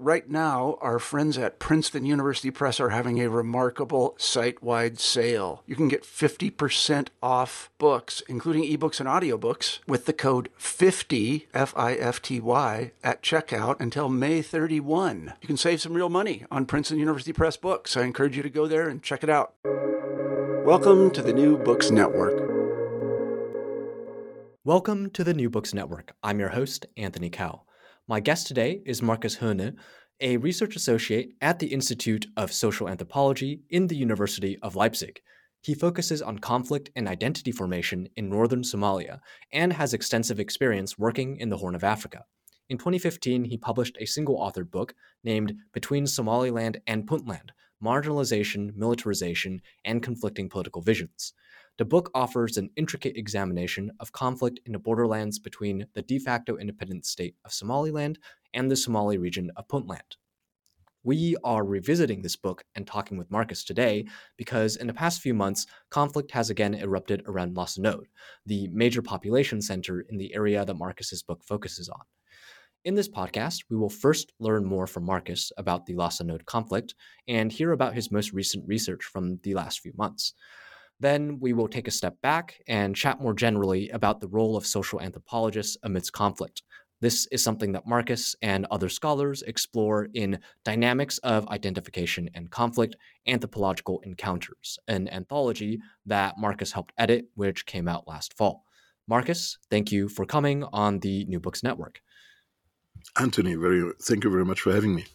right now our friends at Princeton University Press are having a remarkable site-wide sale. You can get 50% off books, including ebooks and audiobooks, with the code 50, F-I-F-T-Y, at checkout until May 31. You can save some real money on Princeton University Press books. I encourage you to go there and check it out. Welcome to the New Books Network. Welcome to the New Books Network. I'm your host, Anthony Cowell. My guest today is Markus Höhne, a research associate at the Institute of Social Anthropology in the University of Leipzig. He focuses on conflict and identity formation in northern Somalia and has extensive experience working in the Horn of Africa. In 2015, he published a single-authored book named Between Somaliland and Puntland: Marginalization, Militarization, and Conflicting Political Visions. The book offers an intricate examination of conflict in the borderlands between the de facto independent state of Somaliland and the Somali region of Puntland. We are revisiting this book and talking with Markus today because in the past few months, conflict has again erupted around Las Anod, the major population center in the area that Markus's book focuses on. In this podcast, we will first learn more from Markus about the Las Anod conflict and hear about his most recent research from the last few months. Then we will take a step back and chat more generally about the role of social anthropologists amidst conflict. This is something that Markus and other scholars explore in Dynamics of Identification and Conflict, Anthropological Encounters, an anthology that Markus helped edit, which came out last fall. Markus, thank you for coming on the New Books Network. Anthony, thank you very much for having me.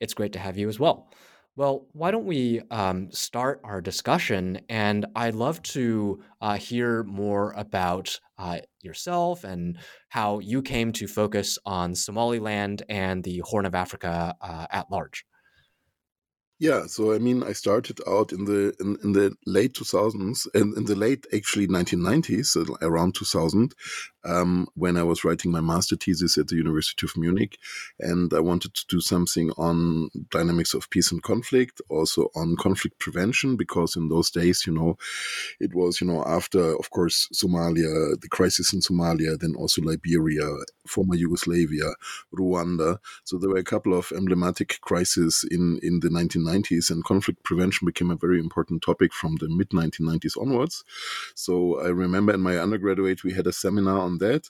It's great to have you as well. Well, why don't we start our discussion? And I'd love to hear more about yourself and how you came to focus on Somaliland and the Horn of Africa at large. Yeah, so I mean, I started out in the late 2000s, and in the late actually 1990s, around 2000, when I was writing my master thesis at the University of Munich, and I wanted to do something on dynamics of peace and conflict, also on conflict prevention, because in those days, it was, after, of course, Somalia, the crisis in Somalia, then also Liberia, former Yugoslavia, Rwanda. So there were a couple of emblematic crises in the 1990s, and conflict prevention became a very important topic from the mid-1990s onwards. So I remember in my undergraduate, we had a seminar on that.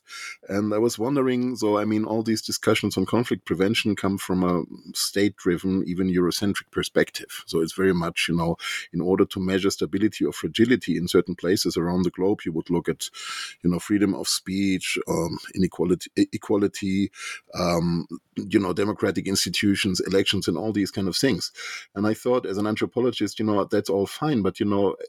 And I was wondering, all these discussions on conflict prevention come from a state-driven, even Eurocentric perspective. So it's very much, in order to measure stability or fragility in certain places around the globe, you would look at, freedom of speech, equality, democratic institutions, elections, and all these kind of things. And I thought, as an anthropologist, that's all fine, but,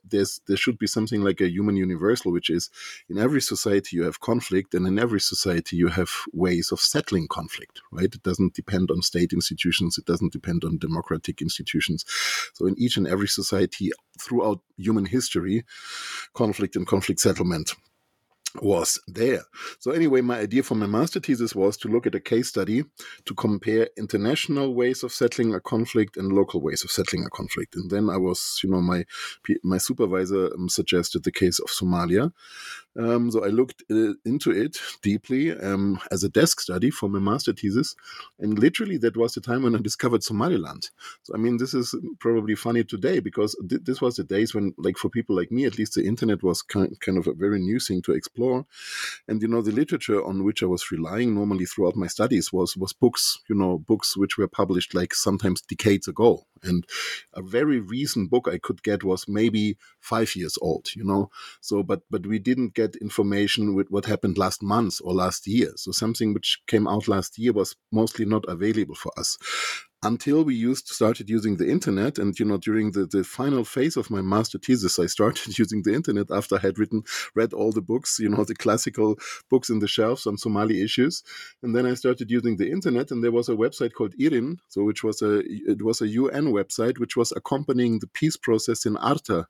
there should be something like a human universal, which is in every society you have conflict, and in every society you have ways of settling conflict, right? It doesn't depend on state institutions. It doesn't depend on democratic institutions. So in each and every society throughout human history, conflict and conflict settlement was there. So anyway, my idea for my master thesis was to look at a case study to compare international ways of settling a conflict and local ways of settling a conflict. And then I was, my supervisor suggested the case of Somalia. So I looked into it deeply as a desk study for my master thesis. And literally, that was the time when I discovered Somaliland. So, this is probably funny today because this was the days when, like, for people like me, at least the internet was kind of a very new thing to explore. And, the literature on which I was relying normally throughout my studies was books, books which were published like sometimes decades ago. And a very recent book I could get was maybe 5 years old, So, but we didn't get information with what happened last month or last year. So something which came out last year was mostly not available for us. until we started using the internet. And, you know, during the final phase of my master thesis, I started using the internet after I had read all the books, you know, the classical books in the shelves on Somali issues. And then I started using the internet, and there was a website called IRIN, which was a UN website, which was accompanying the peace process in Arta,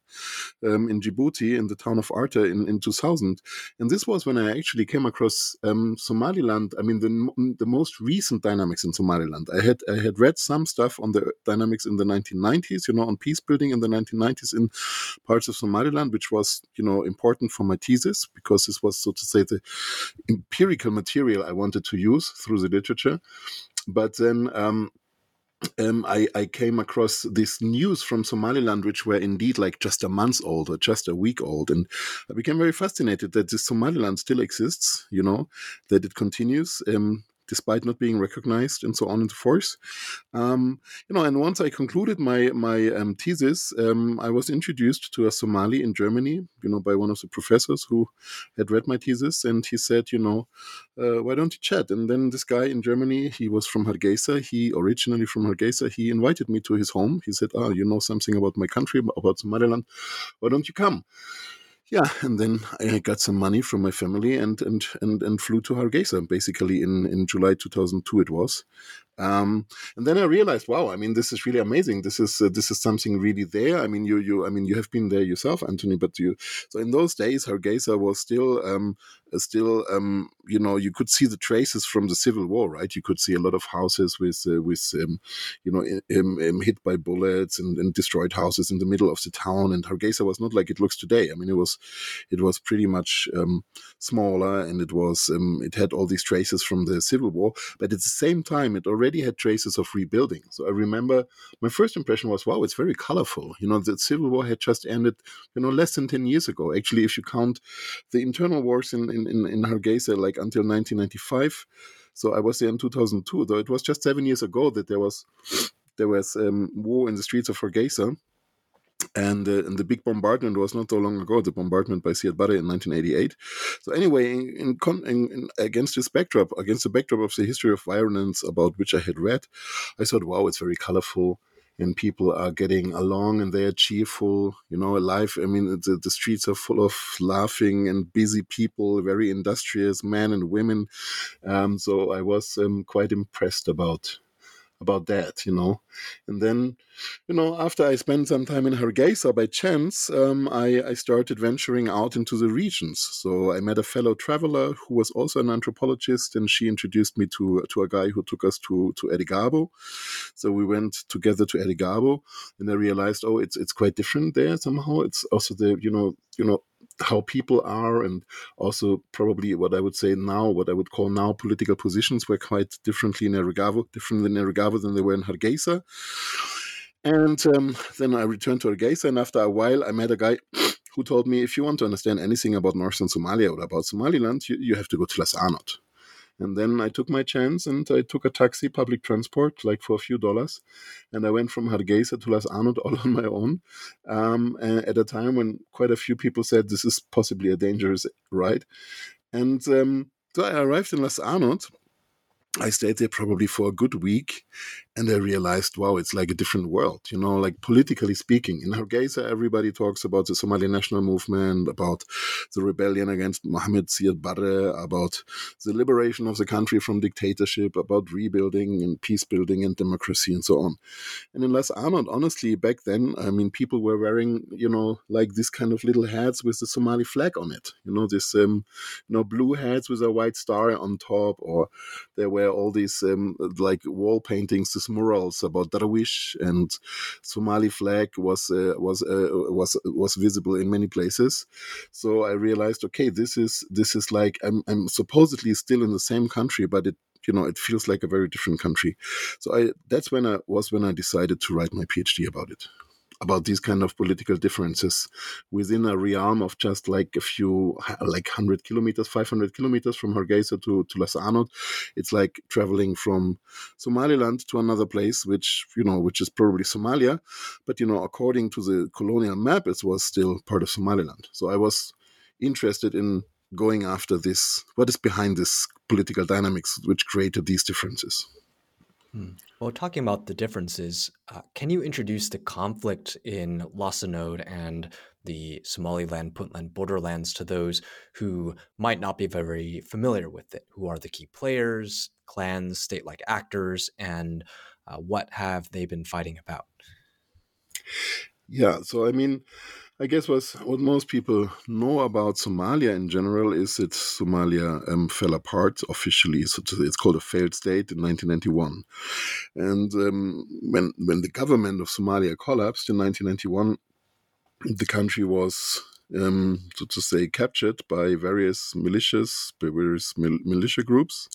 in Djibouti, in the town of Arta in 2000. And this was when I actually came across Somaliland. I mean, the most recent dynamics in Somaliland. I had read some stuff on the dynamics in the 1990s, you know, on peace building in the 1990s in parts of Somaliland, which was, you know, important for my thesis, because this was, so to say, the empirical material I wanted to use through the literature. But then I came across this news from Somaliland, which were indeed like just a month old or just a week old. And I became very fascinated that this Somaliland still exists, you know, that it continues, despite not being recognized, and so on and so forth. You know, and once I concluded my thesis, I was introduced to a Somali in Germany, you know, by one of the professors who had read my thesis, and he said, you know, why don't you chat? And then this guy in Germany, he was from Hargeisa. He originally from Hargeisa. He invited me to his home. He said, you know something about my country, about Somaliland. Why don't you come? Yeah, and then I got some money from my family and flew to Hargeisa, basically in July 2002 it was. And then I realized, wow, I mean, this is really amazing. This is something really there. I mean, you have been there yourself, Anthony, so in those days, Hargeisa was still, you know, you could see the traces from the civil war, right? You could see a lot of houses with hit by bullets and destroyed houses in the middle of the town. And Hargeisa was not like it looks today. I mean, it was pretty much smaller, and it had all these traces from the civil war. But at the same time, it already had traces of rebuilding. So I remember my first impression was, wow, it's very colorful. You know, the civil war had just ended, you know, less than 10 years ago. Actually, if you count the internal wars in Hargeisa, like until 1995, so I was there in 2002, though it was just 7 years ago that there was war in the streets of Hargeisa. And the big bombardment was not so long ago, the bombardment by Siad Barre in 1988. So anyway, against the backdrop of the history of violence about which I had read, I thought, wow, it's very colorful, and people are getting along, and they are cheerful, you know, alive. I mean, the streets are full of laughing and busy people, very industrious men and women. So I was quite impressed about that, you know. And then, you know, after I spent some time in Hargeisa by chance, I started venturing out into the regions. So I met a fellow traveler who was also an anthropologist, and she introduced me to a guy who took us to Erigavo. So we went together to Erigavo, and I realized, oh, it's quite different there somehow. It's also the, you know, how people are, and also probably what I would call now political positions were quite different in Erigavo than they were in Hargeisa. And then I returned to Hargeisa, and after a while I met a guy who told me, if you want to understand anything about Northern Somalia or about Somaliland, you have to go to Las Anod. And then I took my chance, and I took a taxi, public transport, like for a few dollars. And I went from Hargeisa to Las Anod all on my own, at a time when quite a few people said this is possibly a dangerous ride. And so I arrived in Las Anod. I stayed there probably for a good week, and I realized, wow, it's like a different world, you know, like politically speaking. In Hargeisa, everybody talks about the Somali National Movement, about the rebellion against Mohamed Siad Barre, about the liberation of the country from dictatorship, about rebuilding and peace building and democracy and so on. And in Las Anod, honestly, back then, I mean, people were wearing, you know, like this kind of little hats with the Somali flag on it, you know, this, you know, blue hats with a white star on top, or they were all these like wall paintings, these murals about Darwish, and Somali flag was visible in many places. So I realized, okay, this is like I'm supposedly still in the same country, but it, you know, it feels like a very different country. So that's when I decided to write my PhD about it, about these kind of political differences within a realm of just like a few, like 100 kilometers, 500 kilometers from Hargeisa to Las Anod. It's like traveling from Somaliland to another place, which is probably Somalia. But, you know, according to the colonial map, it was still part of Somaliland. So I was interested in going after this, what is behind this political dynamics which created these differences. Well, talking about the differences, can you introduce the conflict in Las Anod and the Somaliland, Puntland borderlands to those who might not be very familiar with it? Who are the key players, clans, state-like actors, and what have they been fighting about? Yeah, so I mean, I guess what most people know about Somalia in general is that Somalia fell apart officially. So it's called a failed state in 1991. And when the government of Somalia collapsed in 1991, the country was, so to say, captured by various militias, militia groups.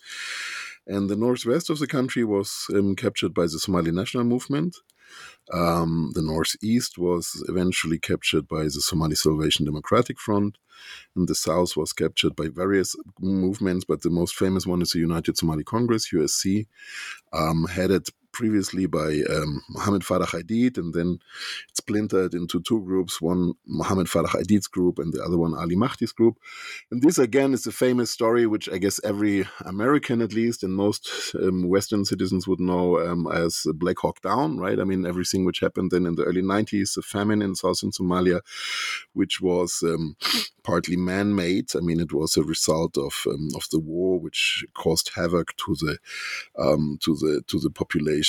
And the northwest of the country was captured by the Somali National Movement. The northeast was eventually captured by the Somali Salvation Democratic Front, and the south was captured by various movements, but the most famous one is the United Somali Congress, USC, headed previously by Mohammed Farah Aidid, and then it splintered into two groups, one Mohammed Farah Aidid's group and the other one Ali Mahdi's group. And this, again, is a famous story, which I guess every American, at least, and most Western citizens would know as Black Hawk Down, right? I mean, everything which happened then in the early 90s, the famine in southern Somalia, which was partly man-made. I mean, it was a result of the war, which caused havoc to the population,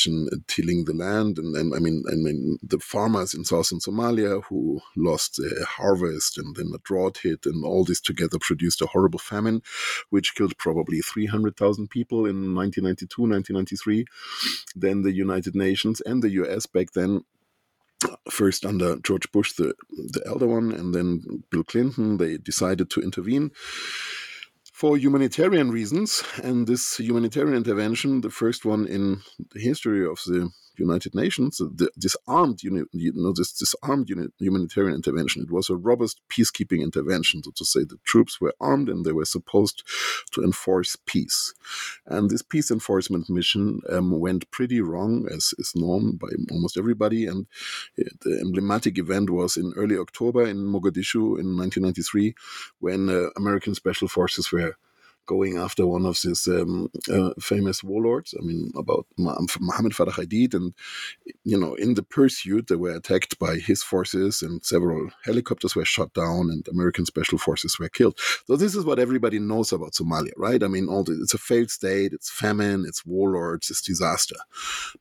tilling the land, and the farmers in southern Somalia who lost their harvest, and then a drought hit, and all this together produced a horrible famine, which killed probably 300,000 people in 1992, 1993. Then the United Nations and the US back then, first under George Bush, the elder one, and then Bill Clinton, they decided to intervene for humanitarian reasons, and this humanitarian intervention, the first one in the history of the United Nations, this armed humanitarian intervention. It was a robust peacekeeping intervention, so to say. The troops were armed and they were supposed to enforce peace. And this peace enforcement mission went pretty wrong, as is known by almost everybody. And the emblematic event was in early October in Mogadishu in 1993, when American special forces were going after one of these famous warlords, about Mohammed Farah Aidid. And, in the pursuit, they were attacked by his forces, and several helicopters were shot down, and American special forces were killed. So this is what everybody knows about Somalia, right? I mean, it's a failed state, it's famine, it's warlords, it's disaster.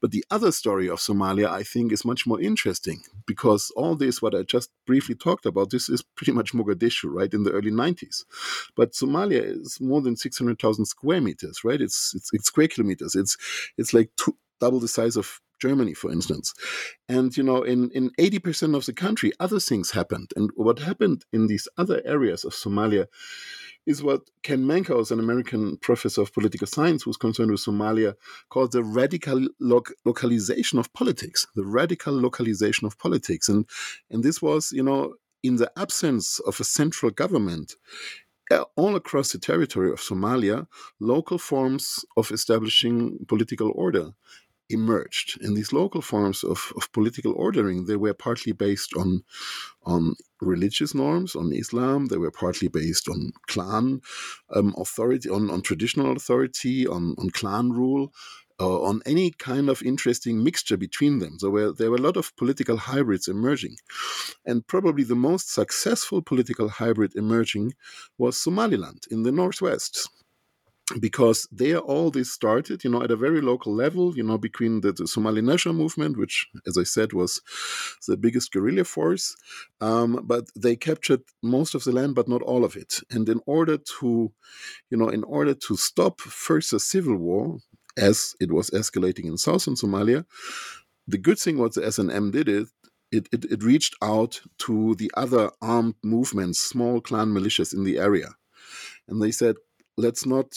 But the other story of Somalia, I think, is much more interesting, because all this, what I just briefly talked about, this is pretty much Mogadishu, right, in the early 90s. But Somalia is more than 600,000 square meters, right? It's square kilometers. It's like double the size of Germany, for instance. And, in 80% of the country, other things happened. And what happened in these other areas of Somalia is what Ken Menkhaus, an American professor of political science who's concerned with Somalia, called the radical localization of politics. The radical localization of politics. And this was, in the absence of a central government, all across the territory of Somalia, local forms of establishing political order emerged. And these local forms of political ordering, they were partly based on religious norms, on Islam. They were partly based on clan authority, on traditional authority, on clan rule, on any kind of interesting mixture between them. So there were a lot of political hybrids emerging. And probably the most successful political hybrid emerging was Somaliland in the northwest, because there all this started, at a very local level, between the Somali National Movement, which, as I said, was the biggest guerrilla force. But they captured most of the land, but not all of it. And in order to stop first a civil war, as it was escalating in southern Somalia, the good thing was the SNM did it. It reached out to the other armed movements, small clan militias in the area, and they said, let's not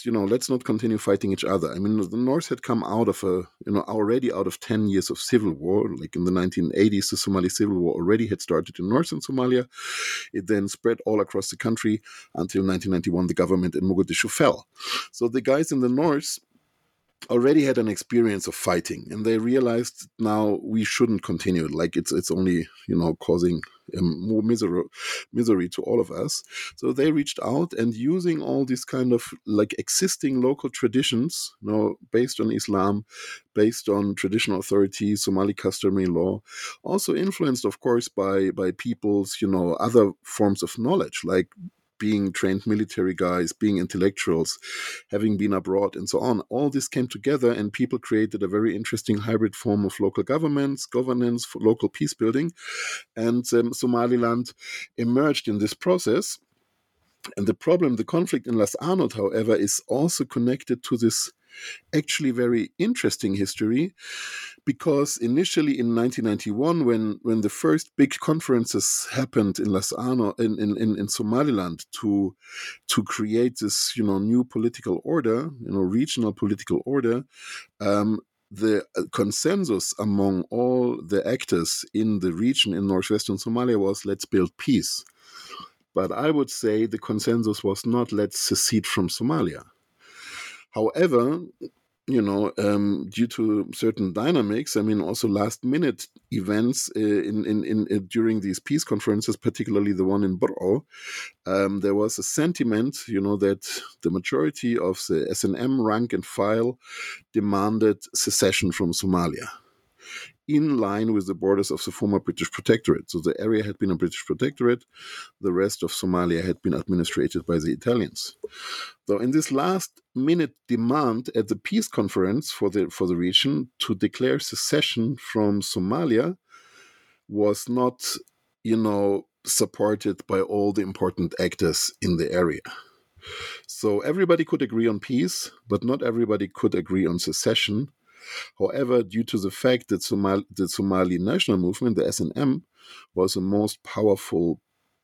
continue fighting each other. I mean, the North had come out of already out of 10 years of civil war. Like in the 1980s, the Somali Civil War already had started in northern Somalia. It then spread all across the country until 1991, the government in Mogadishu fell. So the guys in the North already had an experience of fighting, and they realized now we shouldn't continue. Like it's only, causing more misery to all of us. So they reached out and using all these kind of like existing local traditions, based on Islam, based on traditional authority, Somali customary law, also influenced, of course, by people's, other forms of knowledge, like being trained military guys, being intellectuals, having been abroad, and so on. All this came together, and people created a very interesting hybrid form of local governance, for local peace building. And Somaliland emerged in this process. And the conflict in Las Anod, however, is also connected to this actually very interesting history, because initially in 1991, when the first big conferences happened in Las Anod in Somaliland to create this new political order, regional political order, the consensus among all the actors in the region in northwestern Somalia was, let's build peace. But I would say the consensus was not, let's secede from Somalia. However, due to certain dynamics, also last-minute events in during these peace conferences, particularly the one in Burao, there was a sentiment, that the majority of the SNM rank and file demanded secession from Somalia, in line with the borders of the former British Protectorate. So the area had been a British Protectorate. The rest of Somalia had been administrated by the Italians. So in this last-minute demand at the peace conference for the region to declare secession from Somalia was not, supported by all the important actors in the area. So everybody could agree on peace, but not everybody could agree on secession. However, due to the fact that the Somali National Movement, the SNM, was the most powerful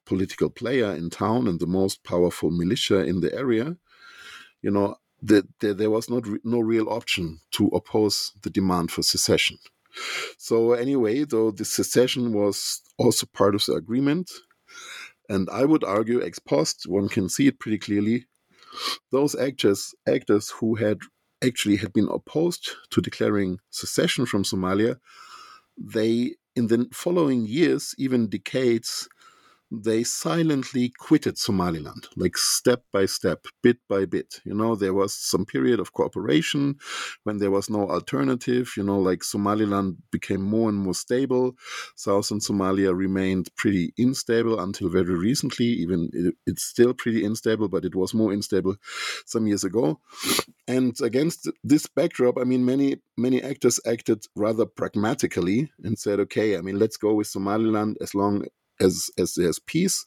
political player in town and the most powerful militia in the area, there was no real option to oppose the demand for secession. So anyway, though, the secession was also part of the agreement, and I would argue ex post, one can see it pretty clearly, those actors who had been opposed to declaring secession from Somalia, they, in the following years, even decades, they silently quitted Somaliland, like step by step, bit by bit. There was some period of cooperation when there was no alternative, like Somaliland became more and more stable. Southern Somalia remained pretty unstable until very recently. Even it's still pretty unstable, but it was more unstable some years ago. And against this backdrop, many actors acted rather pragmatically and said, okay, let's go with Somaliland as long as there's peace,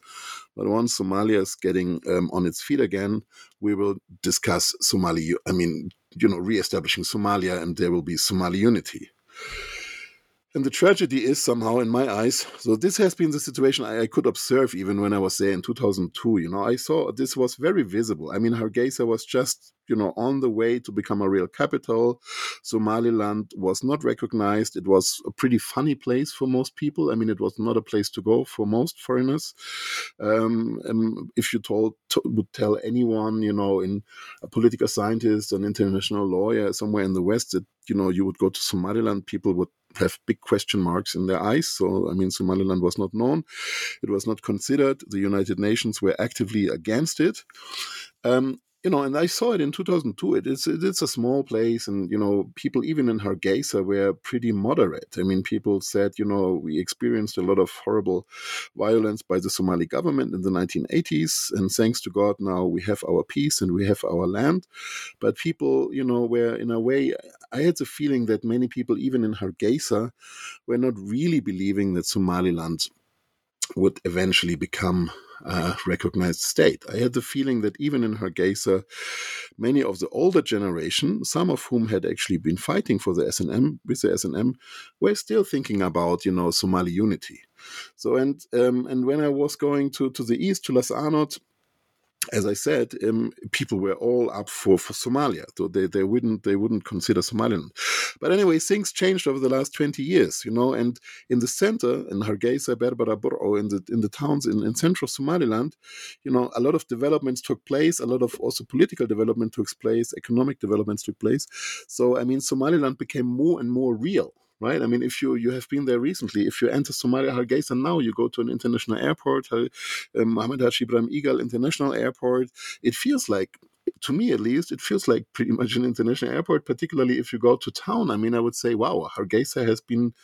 but once Somalia is getting on its feet again, we will discuss re-establishing Somalia, and there will be Somali unity. And the tragedy is somehow in my eyes, so this has been the situation I could observe even when I was there in 2002. I saw this was very visible. Hargeisa was just, on the way to become a real capital. Somaliland was not recognized. It was a pretty funny place for most people. It was not a place to go for most foreigners. If you would tell anyone, in a political scientist, an international lawyer somewhere in the West that, you would go to Somaliland, people would have big question marks in their eyes. So, Somaliland was not known. It was not considered. The United Nations were actively against it. And I saw it in 2002. It's a small place, and people even in Hargeisa were pretty moderate. People said, we experienced a lot of horrible violence by the Somali government in the 1980s, and thanks to God now we have our peace and we have our land. But people, were in a way, I had the feeling that many people, even in Hargeisa, were not really believing that Somaliland would eventually become recognized state. I had the feeling that even in Hargeisa, many of the older generation, some of whom had actually been fighting for the SNM, with the SNM, were still thinking about, Somali unity. So, and when I was going to the east, to Las Anod, as I said, people were all up for Somalia. So they wouldn't consider Somaliland. But anyway, things changed over the last 20 years, you know. And in the center, in Hargeisa, Berbera, Burao, in the towns in central Somaliland, you know, a lot of developments took place. A lot of also political development took place. Economic developments took place. So I mean, Somaliland became more and more real. Right, I mean, if you have been there recently, if you enter Somalia Hargeisa now, you go to an international airport, Mohamed Ibrahim Igal International Airport. It feels like, to me at least, it feels like pretty much an international airport. Particularly if you go to town, I mean, I would say, wow, Hargeisa has been.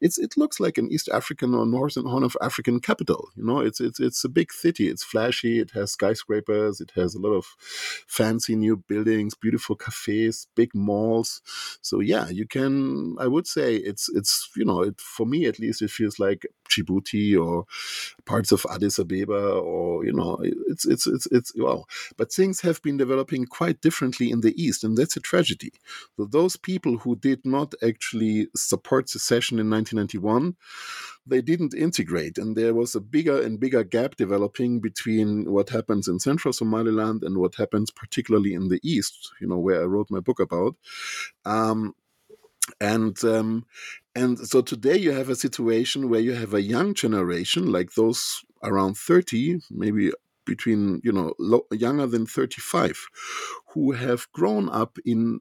It looks like an East African or Northern Horn of African capital. You know, it's a big city. It's flashy. It has skyscrapers. It has a lot of fancy new buildings, beautiful cafes, big malls. So yeah, you can. I would say it's you know, for me at least, it feels like Djibouti or parts of Addis Ababa, or you know, it's wow. But things have been developing quite differently in the East, and that's a tragedy. So those people who did not actually support secession in 1991, they didn't integrate, and there was a bigger and bigger gap developing between what happens in central Somaliland and what happens particularly in the East, you know, where I wrote my book about. And so today you have a situation where you have a young generation, like those around 30, maybe between, you know, younger than 35, who have grown up in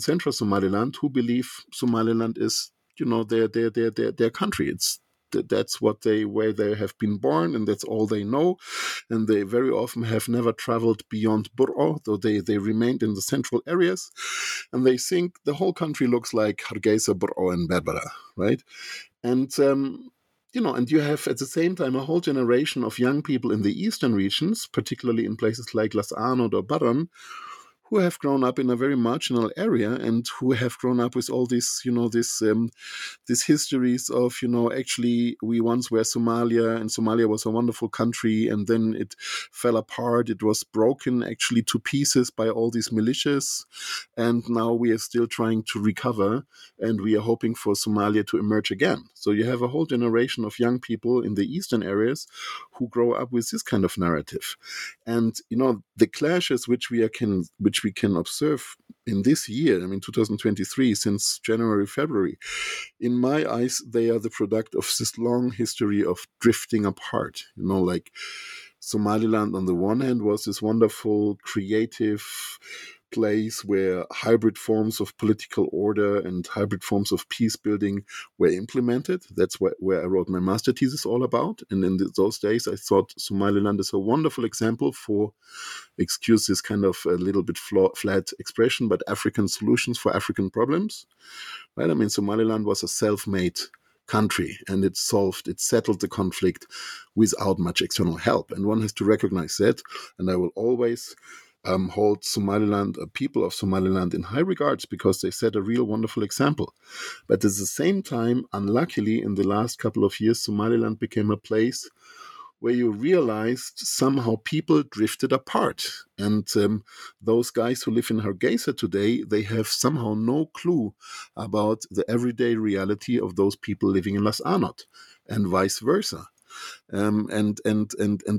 central Somaliland, who believe Somaliland is, you know, their country. That's where they have been born, and that's all they know. And they very often have never traveled beyond Burao, though they remained in the central areas. And they think the whole country looks like Hargeisa, Burao, and Berbera, right? You know, and you have at the same time a whole generation of young people in the eastern regions, particularly in places like Las Anod or Baran, who have grown up in a very marginal area and who have grown up with all these, you know, these histories of, you know, actually we once were Somalia, and Somalia was a wonderful country, and then it fell apart. It was broken actually to pieces by all these militias, and now we are still trying to recover, and we are hoping for Somalia to emerge again. So you have a whole generation of young people in the eastern areas who grow up with this kind of narrative. And, you know, the clashes which we can observe in this year, I mean 2023, since January, February, in my eyes, they are the product of this long history of drifting apart. You know, like Somaliland on the one hand was this wonderful, creative place where hybrid forms of political order and hybrid forms of peace building were implemented. That's where I wrote my master thesis all about. And in those days, I thought Somaliland is a wonderful example for, excuse this kind of a little bit flat expression, but African solutions for African problems. Right? I mean, Somaliland was a self-made country, and it settled the conflict without much external help. And one has to recognize that. And I will always hold Somaliland, people of Somaliland, in high regards, because they set a real wonderful example. But at the same time, unluckily, in the last couple of years, Somaliland became a place where you realized somehow people drifted apart. And those guys who live in Hargeisa today, they have somehow no clue about the everyday reality of those people living in Las Anod, and vice versa. And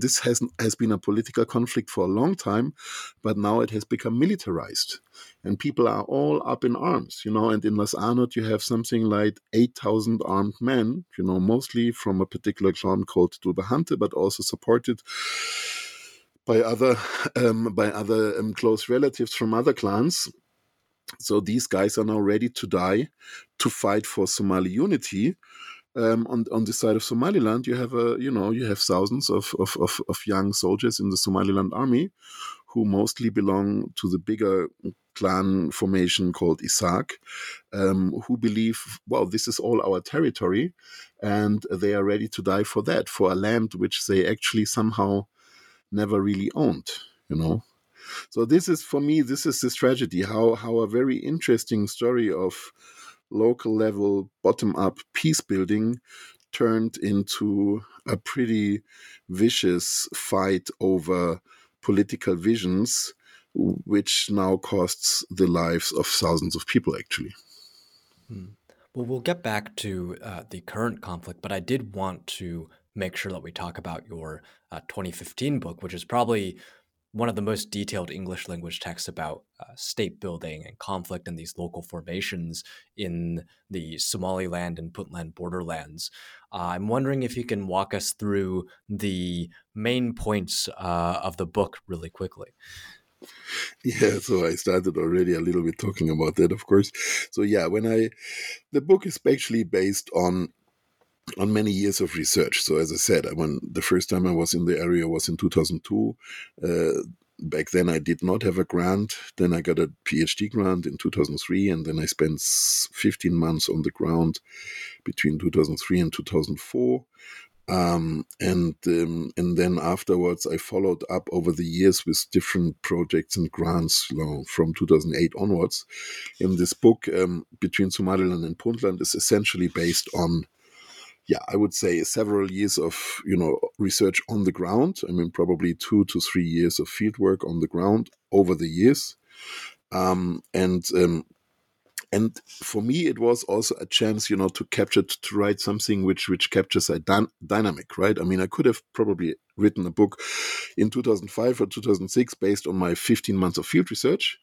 this has been a political conflict for a long time, but now it has become militarized, and people are all up in arms, you know. And in Las Anod, you have something like 8,000 armed men, you know, mostly from a particular clan called Dulbahante, but also supported by other close relatives from other clans. So these guys are now ready to die to fight for Somali unity. On the side of Somaliland, you have thousands of young soldiers in the Somaliland army, who mostly belong to the bigger clan formation called Isaac, who believe, well, this is all our territory, and they are ready to die for that, for a land which they actually somehow never really owned, you know. So this is this tragedy, how a very interesting story of local level, bottom-up peace building turned into a pretty vicious fight over political visions, which now costs the lives of thousands of people, actually. Well, we'll get back to the current conflict, but I did want to make sure that we talk about your 2015 book, which is probably one of the most detailed English language texts about state building and conflict and these local formations in the Somaliland and Puntland borderlands. I'm wondering if you can walk us through the main points of the book really quickly. Yeah, so I started already a little bit talking about that, of course. So yeah, the book is actually based on many years of research. So as I said, when the first time I was in the area was in 2002. Back then I did not have a grant. Then I got a PhD grant in 2003, and then I spent 15 months on the ground between 2003 and 2004. And then afterwards, I followed up over the years with different projects and grants, from 2008 onwards. And this book, Between Somaliland and Puntland, is essentially based on, I would say several years of, research on the ground. I mean, probably 2 to 3 years of fieldwork on the ground over the years. And for me, it was also a chance, to write something which captures a dynamic, right? I mean, I could have probably written a book in 2005 or 2006 based on my 15 months of field research.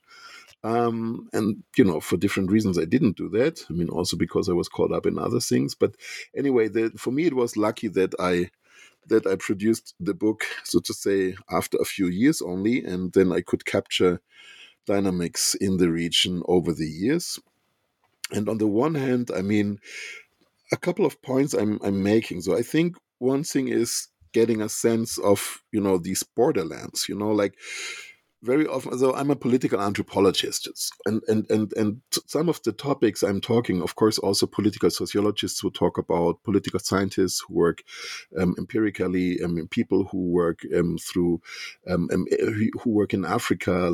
For different reasons, I didn't do that. I mean, also because I was caught up in other things. But anyway, for me, it was lucky that I produced the book, so to say, after a few years only, and then I could capture dynamics in the region over the years. And on the one hand, I mean, a couple of points I'm making. So I think one thing is getting a sense of, these borderlands, very often. So I'm a political anthropologist, and some of the topics I'm talking, of course, also political sociologists who talk about, political scientists who work empirically, people who work who work in Africa,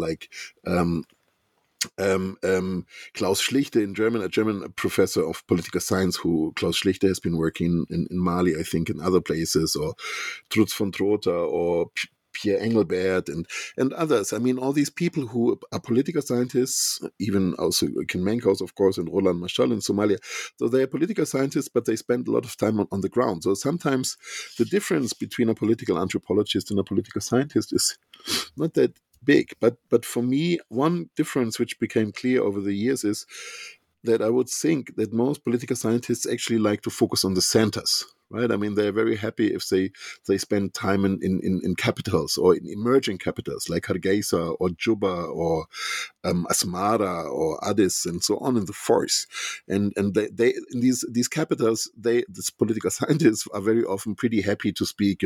Klaus Schlichte in Germany, a German professor of political science Klaus Schlichte has been working in Mali, I think, in other places, or Trutz von Trotha, or Pierre Engelbert and others. I mean, all these people who are political scientists, even also Ken Menkhaus, of course, and Roland Marshall in Somalia. So they are political scientists, but they spend a lot of time on the ground. So sometimes the difference between a political anthropologist and a political scientist is not that big. But for me, one difference which became clear over the years is that I would think that most political scientists actually like to focus on the centers. Right, I mean, they're very happy if they spend time in capitals or in emerging capitals like Hargeisa or Juba or Asmara or Addis and so on in the forest. And they in these capitals, these political scientists are very often pretty happy to speak,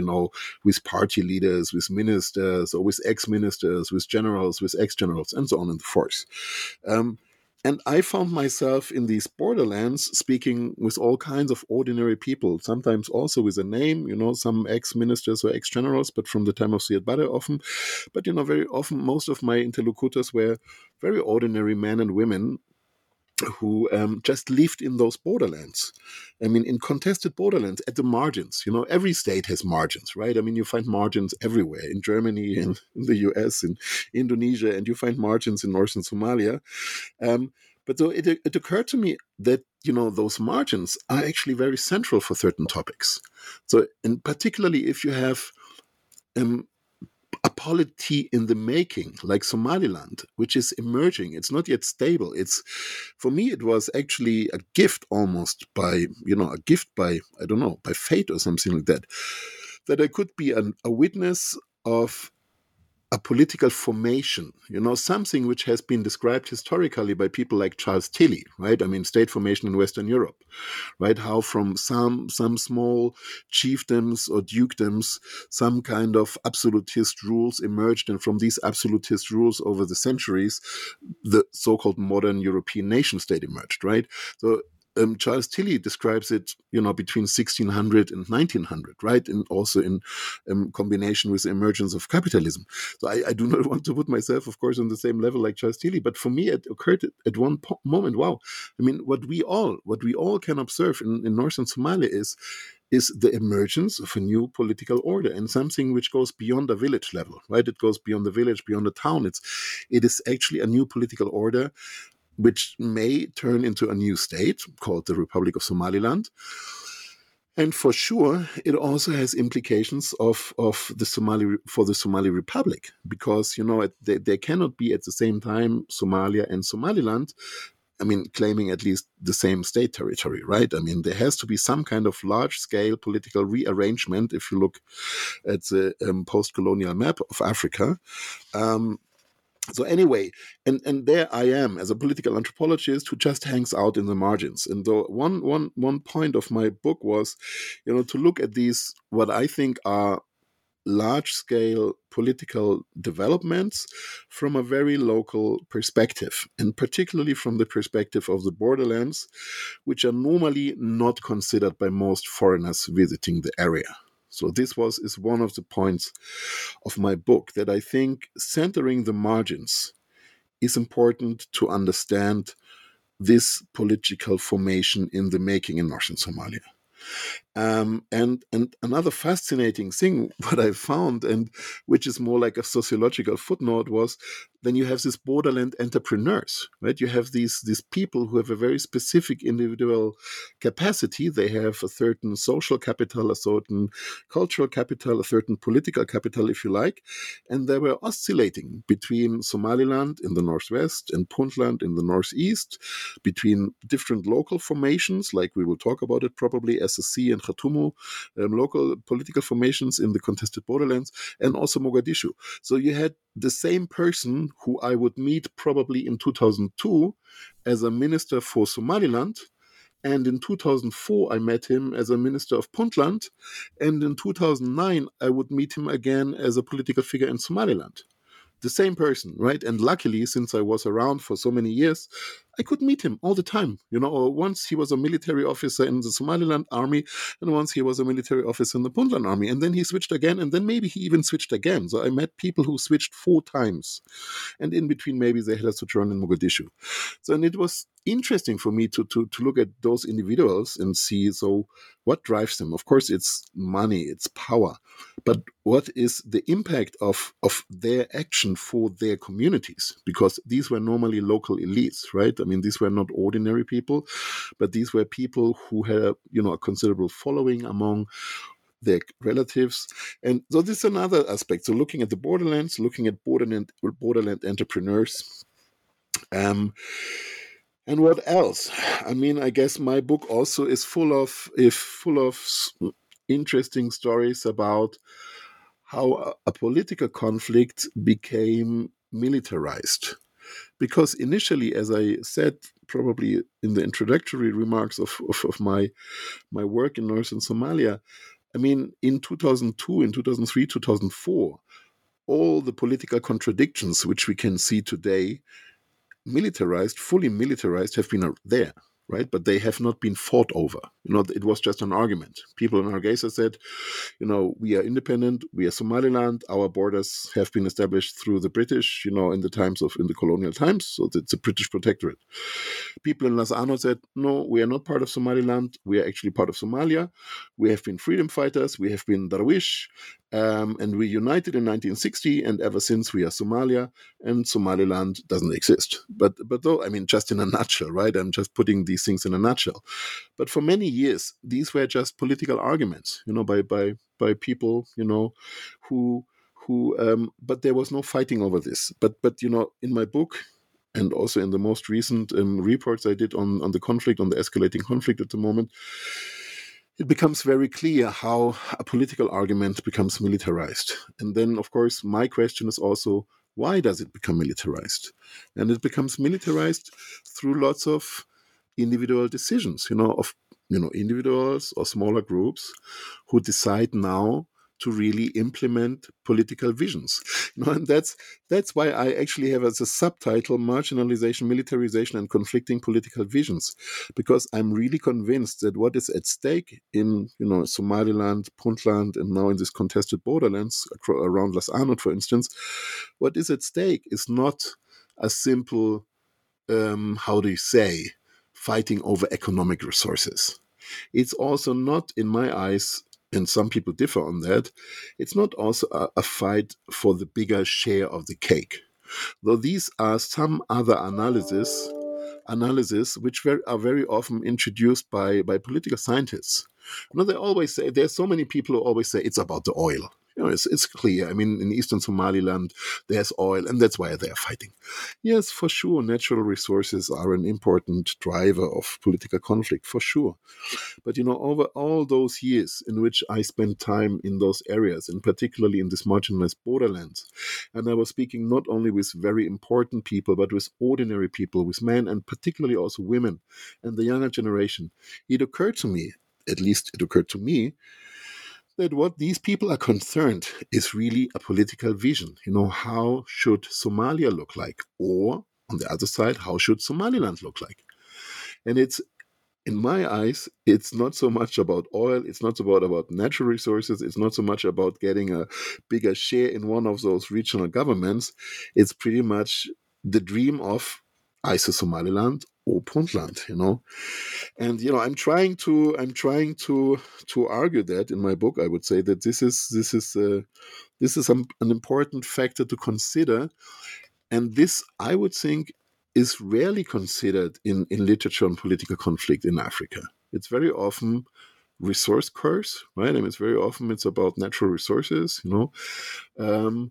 with party leaders, with ministers, or with ex-ministers, with generals, with ex-generals, and so on in the forest. And I found myself in these borderlands speaking with all kinds of ordinary people, sometimes also with a name, some ex-ministers or ex-generals, but from the time of Siad Barre often. But, very often most of my interlocutors were very ordinary men and women who just lived in those borderlands. I mean, in contested borderlands, at the margins. Every state has margins, right? I mean, you find margins everywhere, in Germany, and in the US, in Indonesia, and you find margins in northern Somalia. But so it occurred to me that, those margins are actually very central for certain topics. So, and particularly if you have a polity in the making, like Somaliland, which is emerging. It's not yet stable. For me, it was actually a gift almost by, I don't know, by fate or something like that, that I could be a witness of a political formation, something which has been described historically by people like Charles Tilly, right? I mean, state formation in Western Europe, right? How from some small chiefdoms or dukedoms, some kind of absolutist rules emerged, and from these absolutist rules over the centuries, the so-called modern European nation state emerged, right? So Charles Tilly describes it, between 1600 and 1900, right? And also in combination with the emergence of capitalism. So I do not want to put myself, of course, on the same level like Charles Tilly, but for me it occurred at one moment, wow, I mean, what we all can observe in northern Somalia is the emergence of a new political order, and something which goes beyond the village level, right? It goes beyond the village, beyond the town. It is actually a new political order, which may turn into a new state called the Republic of Somaliland. And for sure, it also has implications for the Somali Republic, because, you know, there cannot be at the same time Somalia and Somaliland, I mean, claiming at least the same state territory, right? I mean, there has to be some kind of large-scale political rearrangement if you look at the post-colonial map of Africa. So anyway, and there I am as a political anthropologist who just hangs out in the margins. And though one point of my book was, you know, to look at these, what I think are large-scale political developments from a very local perspective, and particularly from the perspective of the borderlands, which are normally not considered by most foreigners visiting the area. So this is one of the points of my book, that I think centering the margins is important to understand this political formation in the making in northern Somalia. And another fascinating thing, what I found, and which is more like a sociological footnote, was then you have these borderland entrepreneurs, right? You have these people who have a very specific individual capacity. They have a certain social capital, a certain cultural capital, a certain political capital, if you like. And they were oscillating between Somaliland in the northwest and Puntland in the northeast, between different local formations, like we will talk about it probably, SSC and Khatumo, local political formations in the contested borderlands, and also Mogadishu. So you had the same person who I would meet probably in 2002 as a minister for Somaliland, and in 2004 I met him as a minister of Puntland, and in 2009 I would meet him again as a political figure in Somaliland. The same person, right? And luckily, since I was around for so many years, I could meet him all the time. You know, once he was a military officer in the Somaliland army, and once he was a military officer in the Puntland army. And then he switched again, and then maybe he even switched again. So I met people who switched 4 times. And in between, maybe they had a sojourn in Mogadishu. So, and it was interesting for me to look at those individuals and see, so what drives them? Of course, it's money, it's power, but what is the impact of their action for their communities? Because these were normally local elites, right? I mean, these were not ordinary people, but these were people who had, you know, a considerable following among their relatives. And so this is another aspect. So looking at the borderlands, looking at borderland entrepreneurs, and what else? I mean, I guess my book also is full of interesting stories about how a political conflict became militarized. Because initially, as I said, probably in the introductory remarks of my work in northern Somalia, I mean, in 2002, in 2003, 2004, all the political contradictions which we can see today fully militarized, have been there, right? But they have not been fought over. You know, it was just an argument. People in Hargeisa said, you know, we are independent, we are Somaliland, our borders have been established through the British, you know, in the colonial times, so it's a British protectorate. People in Las Anod said, no, we are not part of Somaliland, we are actually part of Somalia, we have been freedom fighters, we have been Darwish, and we united in 1960, and ever since we are Somalia, and Somaliland doesn't exist. But though, I mean, just in a nutshell, right? I'm just putting these things in a nutshell. But for many years, these were just political arguments, you know, by people, you know, who but there was no fighting over this. But you know, in my book, and also in the most recent reports I did on the conflict, on the escalating conflict at the moment, it becomes very clear how a political argument becomes militarized. And then, of course, my question is also, why does it become militarized? And it becomes militarized through lots of individual decisions, you know, of, you know, individuals or smaller groups who decide now to really implement political visions. You know, and that's why I actually have as a subtitle marginalization, militarization, and conflicting political visions, because I'm really convinced that what is at stake in, you know, Somaliland, Puntland, and now in this contested borderlands around Las Anod, for instance, what is at stake is not a simple, fighting over economic resources. It's also not, in my eyes, and some people differ on that, it's not also a fight for the bigger share of the cake. Though these are some other analyses which are very often introduced by political scientists, You know, they always say, there's so many people who always say it's about the oil. You know, it's clear. I mean, in eastern Somaliland, there's oil, and that's why they're fighting. Yes, for sure, natural resources are an important driver of political conflict, for sure. But, you know, over all those years in which I spent time in those areas, and particularly in these marginalized borderlands, and I was speaking not only with very important people, but with ordinary people, with men, and particularly also women, and the younger generation, it occurred to me, at least it occurred to me, that what these people are concerned is really a political vision. You know, how should Somalia look like? Or, on the other side, how should Somaliland look like? And it's, in my eyes, it's not so much about oil, it's not about natural resources, it's not so much about getting a bigger share in one of those regional governments. It's pretty much the dream of either Somaliland or Puntland, you know. And, you know, I'm trying to argue that in my book. I would say that this is an important factor to consider. And this, I would think, is rarely considered in literature on political conflict in Africa. It's very often resource curse, right? I mean, it's about natural resources, you know.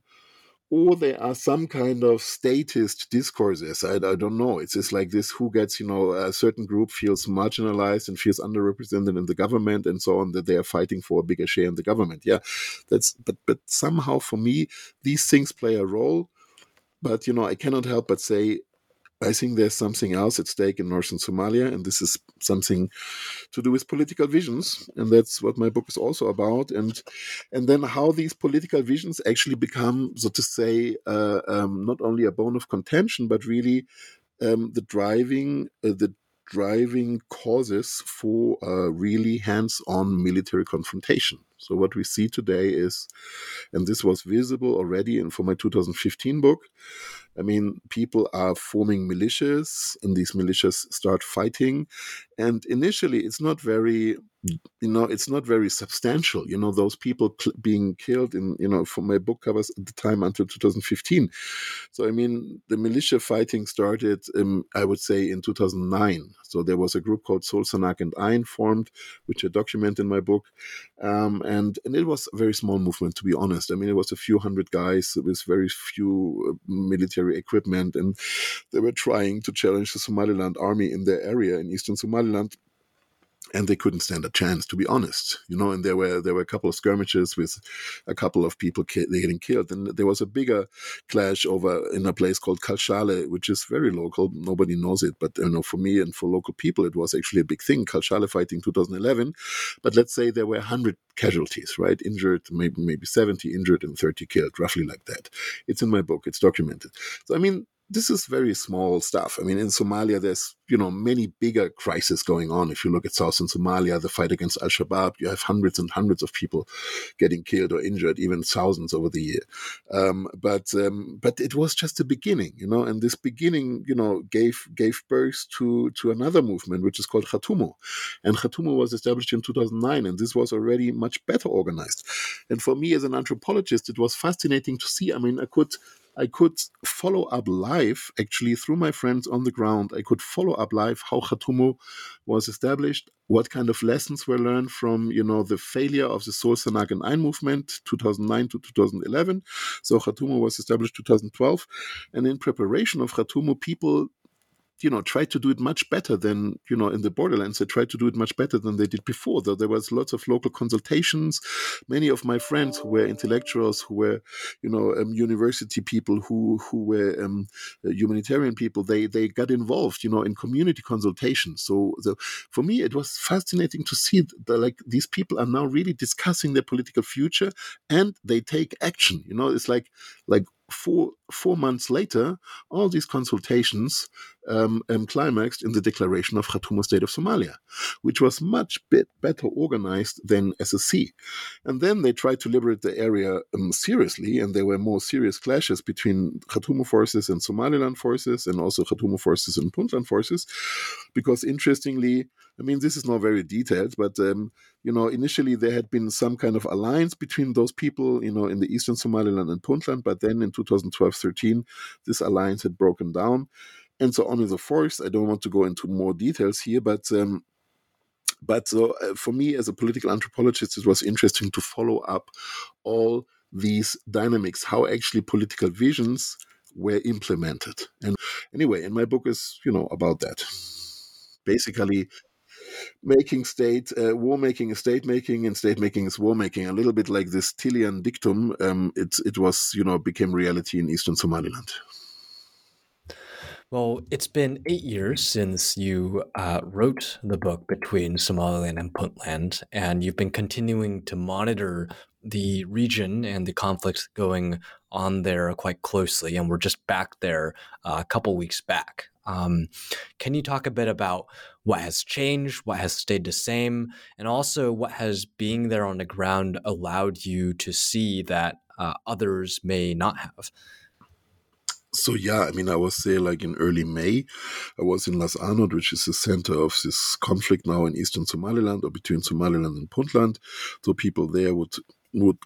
Or there are some kind of statist discourses. I don't know. It's just like this, who gets, you know, a certain group feels marginalized and feels underrepresented in the government and so on, that they are fighting for a bigger share in the government. Yeah, but somehow for me, these things play a role. But, you know, I cannot help but say, I think there's something else at stake in northern Somalia, and this is something to do with political visions, and that's what my book is also about. And then how these political visions actually become, so to say, not only a bone of contention, but really the driving causes for really hands-on military confrontation. So what we see today is, and this was visible already for my 2015 book, I mean, people are forming militias, and these militias start fighting. And initially, it's not very substantial. You know, those people being killed in, you know, from my book covers at the time until 2015. So, I mean, the militia fighting started, I would say, in 2009. So there was a group called Solsanak and Ain formed, which I document in my book. And it was a very small movement, to be honest. I mean, it was a few hundred guys with very few military equipment, and they were trying to challenge the Somaliland army in their area in eastern Somaliland, and they couldn't stand a chance, to be honest. You know, and there were a couple of skirmishes with a couple of people getting killed, and there was a bigger clash over in a place called Kalschale, which is very local. Nobody knows it, but you know, for me and for local people, it was actually a big thing. Kalschale fighting 2011, but let's say there were 100 casualties, right? Injured, maybe 70 injured and 30 killed, roughly like that. It's in my book. It's documented. So I mean, this is very small stuff. I mean, in Somalia, there's, you know, many bigger crises going on. If you look at southern Somalia, the fight against Al-Shabaab, you have hundreds and hundreds of people getting killed or injured, even thousands over the year. But it was just the beginning, you know, and this beginning, you know, gave birth to another movement, which is called Khatumo. And Khatumo was established in 2009, and this was already much better organized. And for me as an anthropologist, it was fascinating to see. I mean, I could follow up live, actually, through my friends on the ground. I could follow up live how Khatumo was established, what kind of lessons were learned from, you know, the failure of the Solsanak and Ain movement, 2009 to 2011. So Khatumo was established 2012. And in preparation of Khatumo, people, you know, tried to do it much better than, you know, in the borderlands, they tried to do it much better than they did before. Though there was lots of local consultations. Many of my friends who were intellectuals, who were, you know, university people, who were humanitarian people, they got involved, you know, in community consultations. So for me, it was fascinating to see that, like, these people are now really discussing their political future, and they take action. You know, it's like. Four months later, all these consultations climaxed in the declaration of Khatumo State of Somalia, which was much better organized than SSC. And then they tried to liberate the area seriously, and there were more serious clashes between Khatumo forces and Somaliland forces, and also Khatumo forces and Puntland forces, because, interestingly, I mean, this is not very detailed, but, you know, initially there had been some kind of alliance between those people, you know, in the eastern Somaliland and Puntland, but then in 2012-13, this alliance had broken down, and so on and so forth. I don't want to go into more details here, but But so for me as a political anthropologist, it was interesting to follow up all these dynamics, how actually political visions were implemented. And anyway, and my book is, about that. Basically, making state, war-making is state-making, and state-making is war-making. A little bit like this Tillian dictum, it became reality in eastern Somaliland. Well, it's been 8 years since you wrote the book Between Somaliland and Puntland, and you've been continuing to monitor the region and the conflicts going on there quite closely, and we're just back there a couple weeks back. Can you talk a bit about what has changed, what has stayed the same, and also what has being there on the ground allowed you to see that others may not have? So I was there in early May. I was in Las Anod, which is the center of this conflict now in eastern Somaliland, or between Somaliland and Puntland. So people there would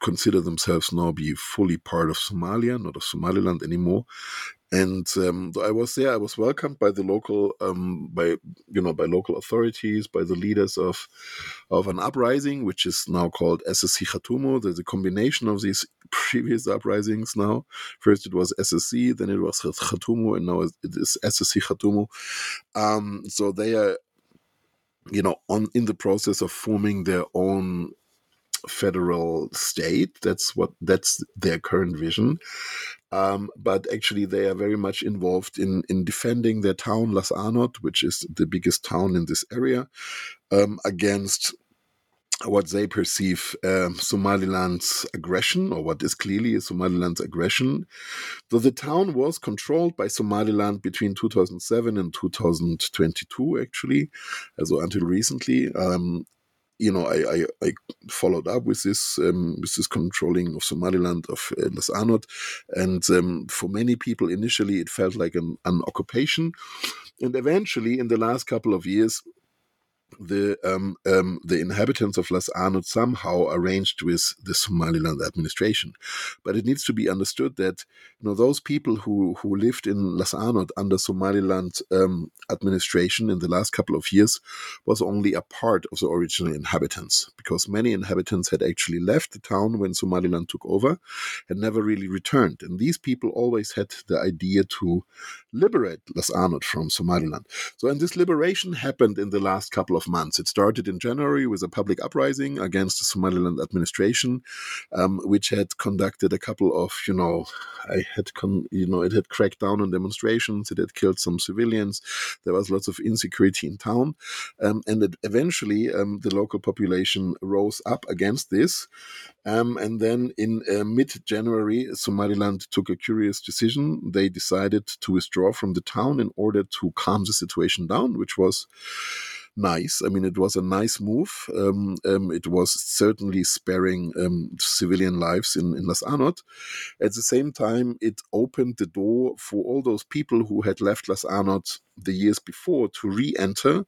consider themselves now be fully part of Somalia, not of Somaliland anymore. And I was there. I was welcomed by the local, by local authorities, by the leaders of an uprising, which is now called SSC Khatumo. There's a combination of these previous uprisings now. First it was SSC, then it was Khatumo, and now it is SSC Khatumo. So they are, in the process of forming their own federal state. That's their current vision, but actually they are very much involved in defending their town Las Anod, which is the biggest town in this area, against what they perceive Somaliland's aggression, or what is clearly Somaliland's aggression. So the town was controlled by Somaliland between 2007 and 2022, actually, so until recently. I followed up with this controlling of Somaliland, of Las Anod, and for many people initially it felt like an occupation, and eventually in the last couple of years the inhabitants of Las Anod somehow arranged with the Somaliland administration. But it needs to be understood that those people who lived in Las Anod under Somaliland administration in the last couple of years was only a part of the original inhabitants, because many inhabitants had actually left the town when Somaliland took over and never really returned. And these people always had the idea to liberate Las Anod from Somaliland. And this liberation happened in the last couple of months. It started in January with a public uprising against the Somaliland administration, which had conducted a couple of, it had cracked down on demonstrations, it had killed some civilians, there was lots of insecurity in town, and it eventually the local population rose up against this, and then in mid-January, Somaliland took a curious decision. They decided to withdraw from the town in order to calm the situation down, which was nice. It was a nice move. It was certainly sparing civilian lives in Las Anod. At the same time, it opened the door for all those people who had left Las Anod the years before to re-enter,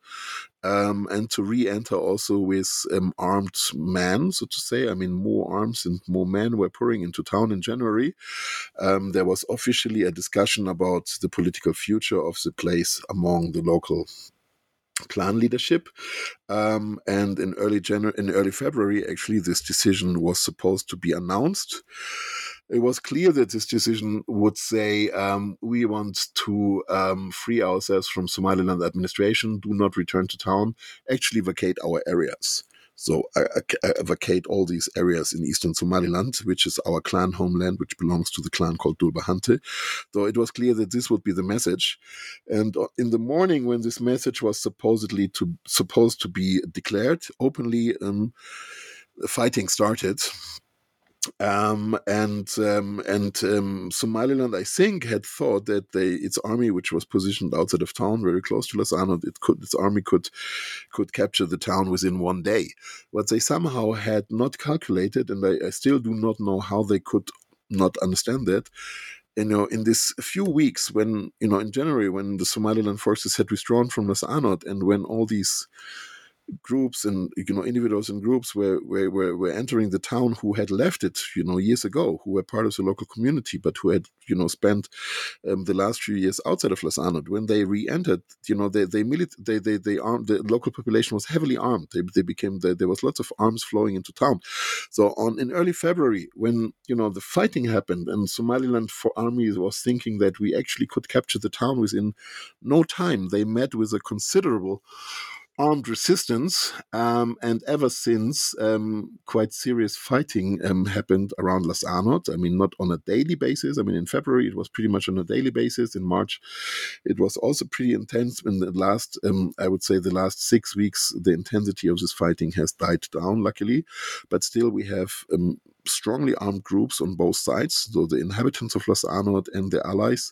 and to re-enter also with armed men, so to say. More arms and more men were pouring into town in January. There was officially a discussion about the political future of the place among the local clan leadership, and in early February, actually, this decision was supposed to be announced. It was clear that this decision would say, we want to free ourselves from Somaliland administration, do not return to town, actually vacate our areas. So I vacate all these areas in eastern Somaliland, which is our clan homeland, which belongs to the clan called Dulbahante. So it was clear that this would be the message. And in the morning, when this message was supposed to be declared openly, fighting started. Somaliland, I think, had thought that its army, which was positioned outside of town, very close to Las Anod, its army could capture the town within one day. What they somehow had not calculated, and I still do not know how they could not understand that, in this few weeks when, in January, when the Somaliland forces had withdrawn from Las Anod, and when all these groups and, you know, individuals and groups were entering the town who had left it, you know, years ago, who were part of the local community, but who had, you know, spent the last few years outside of Las Anod. When they re-entered, you know, they armed, the local population was heavily armed. There was lots of arms flowing into town. So in early February, when, you know, the fighting happened and Somaliland army was thinking that we actually could capture the town within no time, they met with a considerable armed resistance, and ever since, quite serious fighting happened around Las Anod. I mean, not on a daily basis. I mean, in February, it was pretty much on a daily basis. In March, it was also pretty intense. In the last, I would say, the last 6 weeks, the intensity of this fighting has died down, luckily. But still, we have strongly armed groups on both sides. So the inhabitants of Las Anod and their allies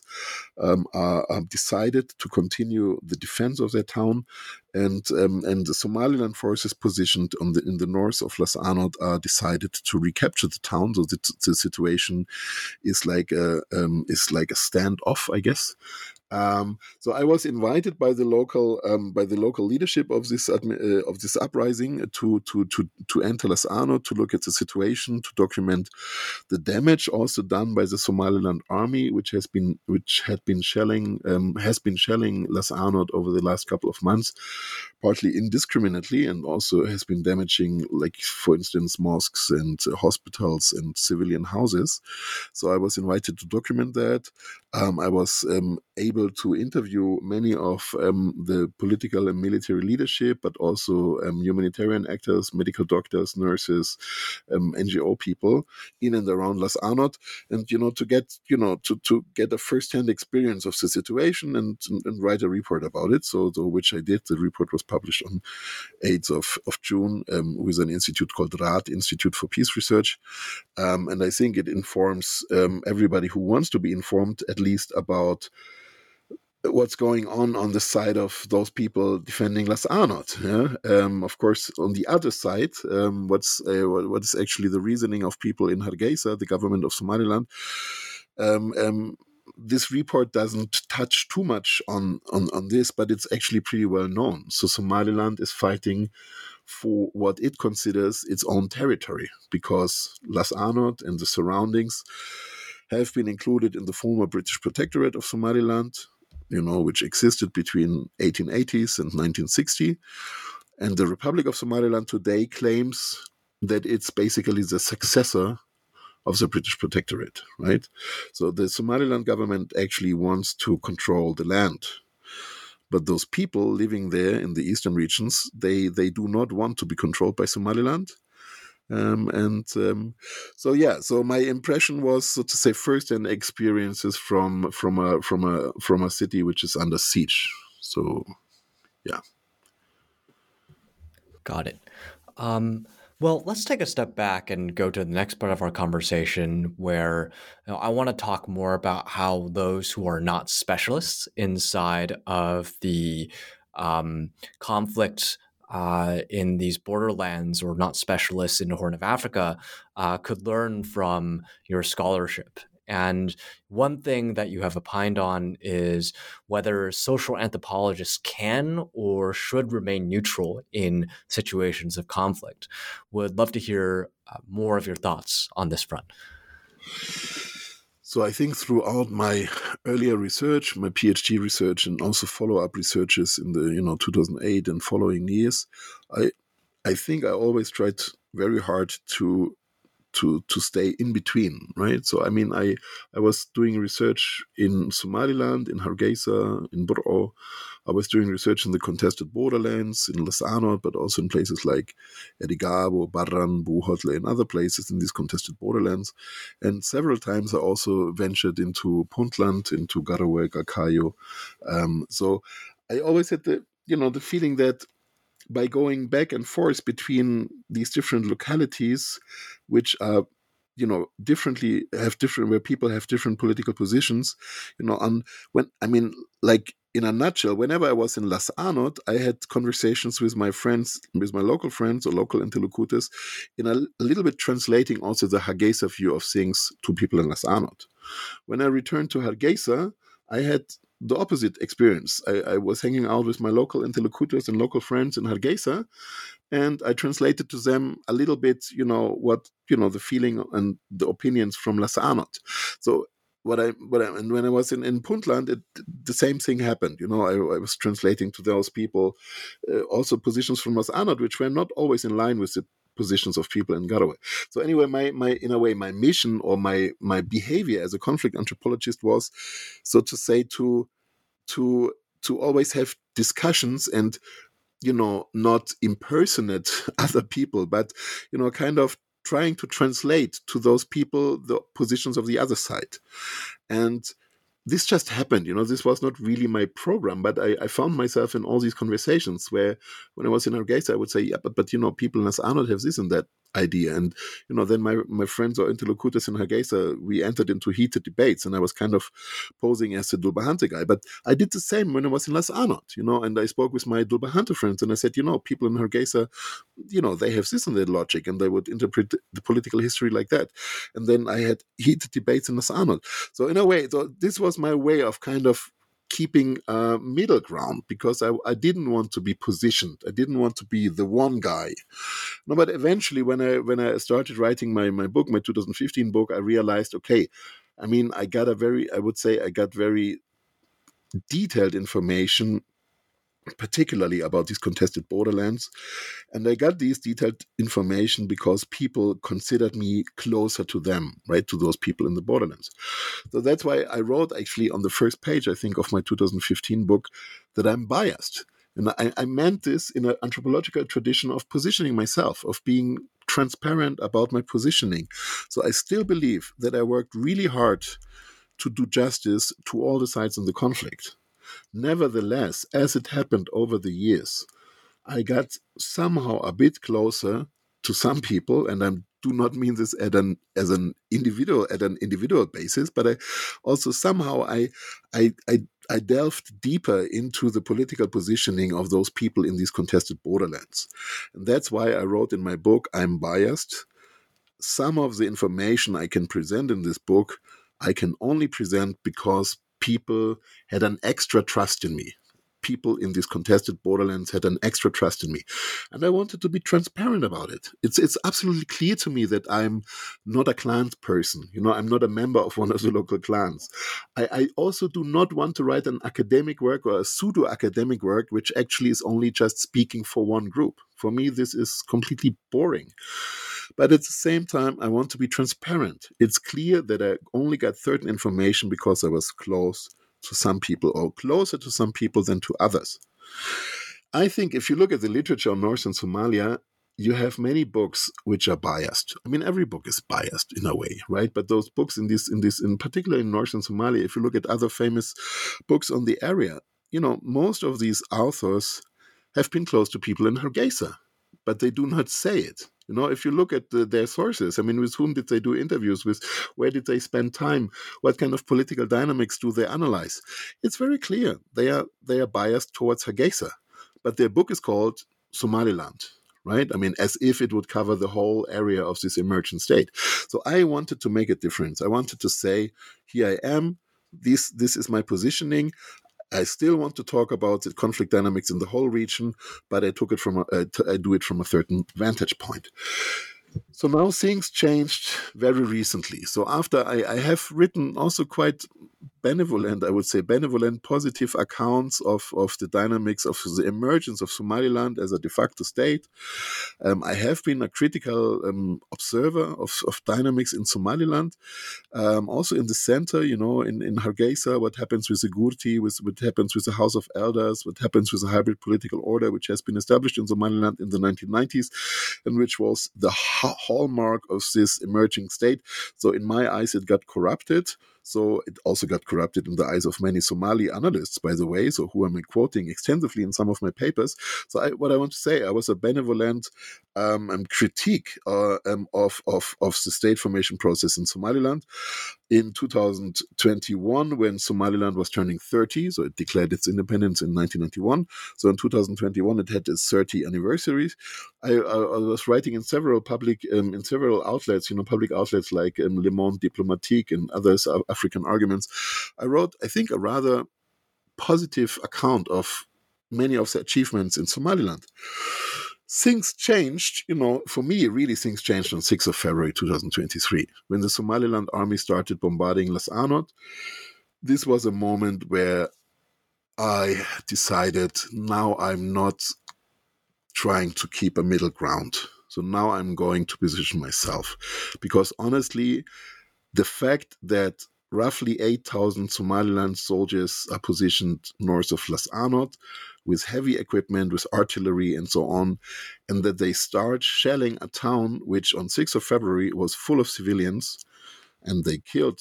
are decided to continue the defense of their town, and the Somaliland forces positioned in the north of Las Anod are decided to recapture the town. So the situation is like a standoff, I guess. So I was invited by the local leadership of this uprising to enter Las Anod, to look at the situation, to document the damage also done by the Somaliland army, which has been shelling Las Anod over the last couple of months, partly indiscriminately, and also has been damaging, like, for instance, mosques and hospitals and civilian houses. So I was invited to document that. I was able to interview many of the political and military leadership, but also humanitarian actors, medical doctors, nurses, NGO people in and around Las Anod, and, you know, to get a first-hand experience of the situation and write a report about it. So which I did. The report was published on 8th of June with an institute called RAD, Institute for Peace Research, and I think it informs everybody who wants to be informed, at least about what's going on the side of those people defending Las Anod. Yeah? Of course, on the other side, what is actually the reasoning of people in Hargeisa, the government of Somaliland. This report doesn't touch too much on this, but it's actually pretty well known. So Somaliland is fighting for what it considers its own territory, because Las Anod and the surroundings have been included in the former British Protectorate of Somaliland, you know, which existed between 1880s and 1960. And the Republic of Somaliland today claims that it's basically the successor of the British Protectorate, right? So the Somaliland government actually wants to control the land. But those people living there in the eastern regions, they do not want to be controlled by Somaliland. So my impression was, so to say, first-hand experiences from a city which is under siege. So, yeah. Got it. Well, let's take a step back and go to the next part of our conversation, where, you know, I want to talk more about how those who are not specialists inside of the conflict in these borderlands, or not specialists in the Horn of Africa, could learn from your scholarship. And one thing that you have opined on is whether social anthropologists can or should remain neutral in situations of conflict. Would love to hear more of your thoughts on this front. So I think throughout my earlier research, my PhD research, and also follow-up researches in the, you know, 2008 and following years, I think I always tried very hard to stay in between, right? So I mean, I was doing research in Somaliland, in Hargeisa, in Burao. I was doing research in the contested borderlands, in Las Anod, but also in places like Erigavo, Barran, Buhotle, and other places in these contested borderlands. And several times I also ventured into Puntland, into Garowe, Gakayo. So I always had the feeling that by going back and forth between these different localities, which are, you know, where people have different political positions, you know, in a nutshell, whenever I was in Las Anod, I had conversations with my friends, with my local friends or local interlocutors, in a little bit translating also the Hargeisa view of things to people in Las Anod. When I returned to Hargeisa, I had the opposite experience. I was hanging out with my local interlocutors and local friends in Hargeisa, and I translated to them a little bit, the feeling and the opinions from Las Anod. So and when I was in Puntland, the same thing happened. I was translating to those people, also positions from Las Anod, which were not always in line with the positions of people in Garowe. So anyway, my mission or my behavior as a conflict anthropologist was, so to say, to always have discussions and, not impersonate other people, but, kind of trying to translate to those people the positions of the other side. And this just happened, this was not really my program, but I found myself in all these conversations where, when I was in Hargeisa, I would say, people in Las Anod have this and that idea. And, then my friends or interlocutors in Hargeisa, we entered into heated debates, and I was kind of posing as a Dulbahante guy. But I did the same when I was in Las Anod, and I spoke with my Dulbahante friends, and I said, people in Hargeisa, they have this and that logic, and they would interpret the political history like that. And then I had heated debates in Las Anod. So in a way, this was my way of kind of keeping a middle ground, because I didn't want to be positioned. I didn't want to be the one guy. No, but eventually, when I started writing my book, my 2015 book, I realized, I got very detailed information, particularly about these contested borderlands. And I got these detailed information because people considered me closer to them, right, to those people in the borderlands. So that's why I wrote actually on the first page, I think, of my 2015 book that I'm biased. And I meant this in an anthropological tradition of positioning myself, of being transparent about my positioning. So I still believe that I worked really hard to do justice to all the sides in the conflict. Nevertheless, as it happened over the years, I got somehow a bit closer to some people, and I do not mean this as an individual basis, but I also somehow I delved deeper into the political positioning of those people in these contested borderlands. And that's why I wrote in my book, I'm biased. Some of the information I can present in this book, I can only present because people had an extra trust in me. People in these contested borderlands had an extra trust in me. And I wanted to be transparent about it. It's absolutely clear to me that I'm not a clan person. I'm not a member of one of the local clans. I also do not want to write an academic work or a pseudo-academic work, which actually is only just speaking for one group. For me, this is completely boring. But at the same time, I want to be transparent. It's clear that I only got certain information because I was close to some people, or closer to some people than to others. I think if you look at the literature on Northern Somalia, you have many books which are biased. I mean, every book is biased in a way, right? But those books in particular in Northern Somalia, if you look at other famous books on the area, most of these authors have been close to people in Hargeisa, but they do not say it. If you look at their sources, with whom did they do interviews with? Where did they spend time? What kind of political dynamics do they analyze? It's very clear they are biased towards Hargeisa, but their book is called Somaliland, right? As if it would cover the whole area of this emergent state. So I wanted to make a difference. I wanted to say, here I am. This is my positioning. I still want to talk about the conflict dynamics in the whole region, but I took it from a certain vantage point. So now things changed very recently. So after I have written also quite benevolent, positive accounts of the dynamics of the emergence of Somaliland as a de facto state. I have been a critical observer of dynamics in Somaliland. Also in the center, in Hargeisa, what happens with the Gurti, what happens with the House of Elders, what happens with the hybrid political order, which has been established in Somaliland in the 1990s, and which was the hallmark of this emerging state. So in my eyes, it got corrupted. So it also got corrupted in the eyes of many Somali analysts, by the way, so who I'm quoting extensively in some of my papers. So what I want to say, I was a benevolent critique of the state formation process in Somaliland. In 2021, when Somaliland was turning 30, so it declared its independence in 1991. So in 2021, it had its 30th anniversary. I was writing in several public outlets, public outlets like Le Monde Diplomatique and others, African Arguments. I wrote, I think, a rather positive account of many of the achievements in Somaliland. Things changed, for me, really things changed on 6th of February 2023, when the Somaliland army started bombarding Las Anod. This was a moment where I decided, now I'm not trying to keep a middle ground. So now I'm going to position myself. Because honestly, the fact that roughly 8,000 Somaliland soldiers are positioned north of Las Anod with heavy equipment, with artillery and so on, and that they start shelling a town which on 6th of February was full of civilians, and they killed,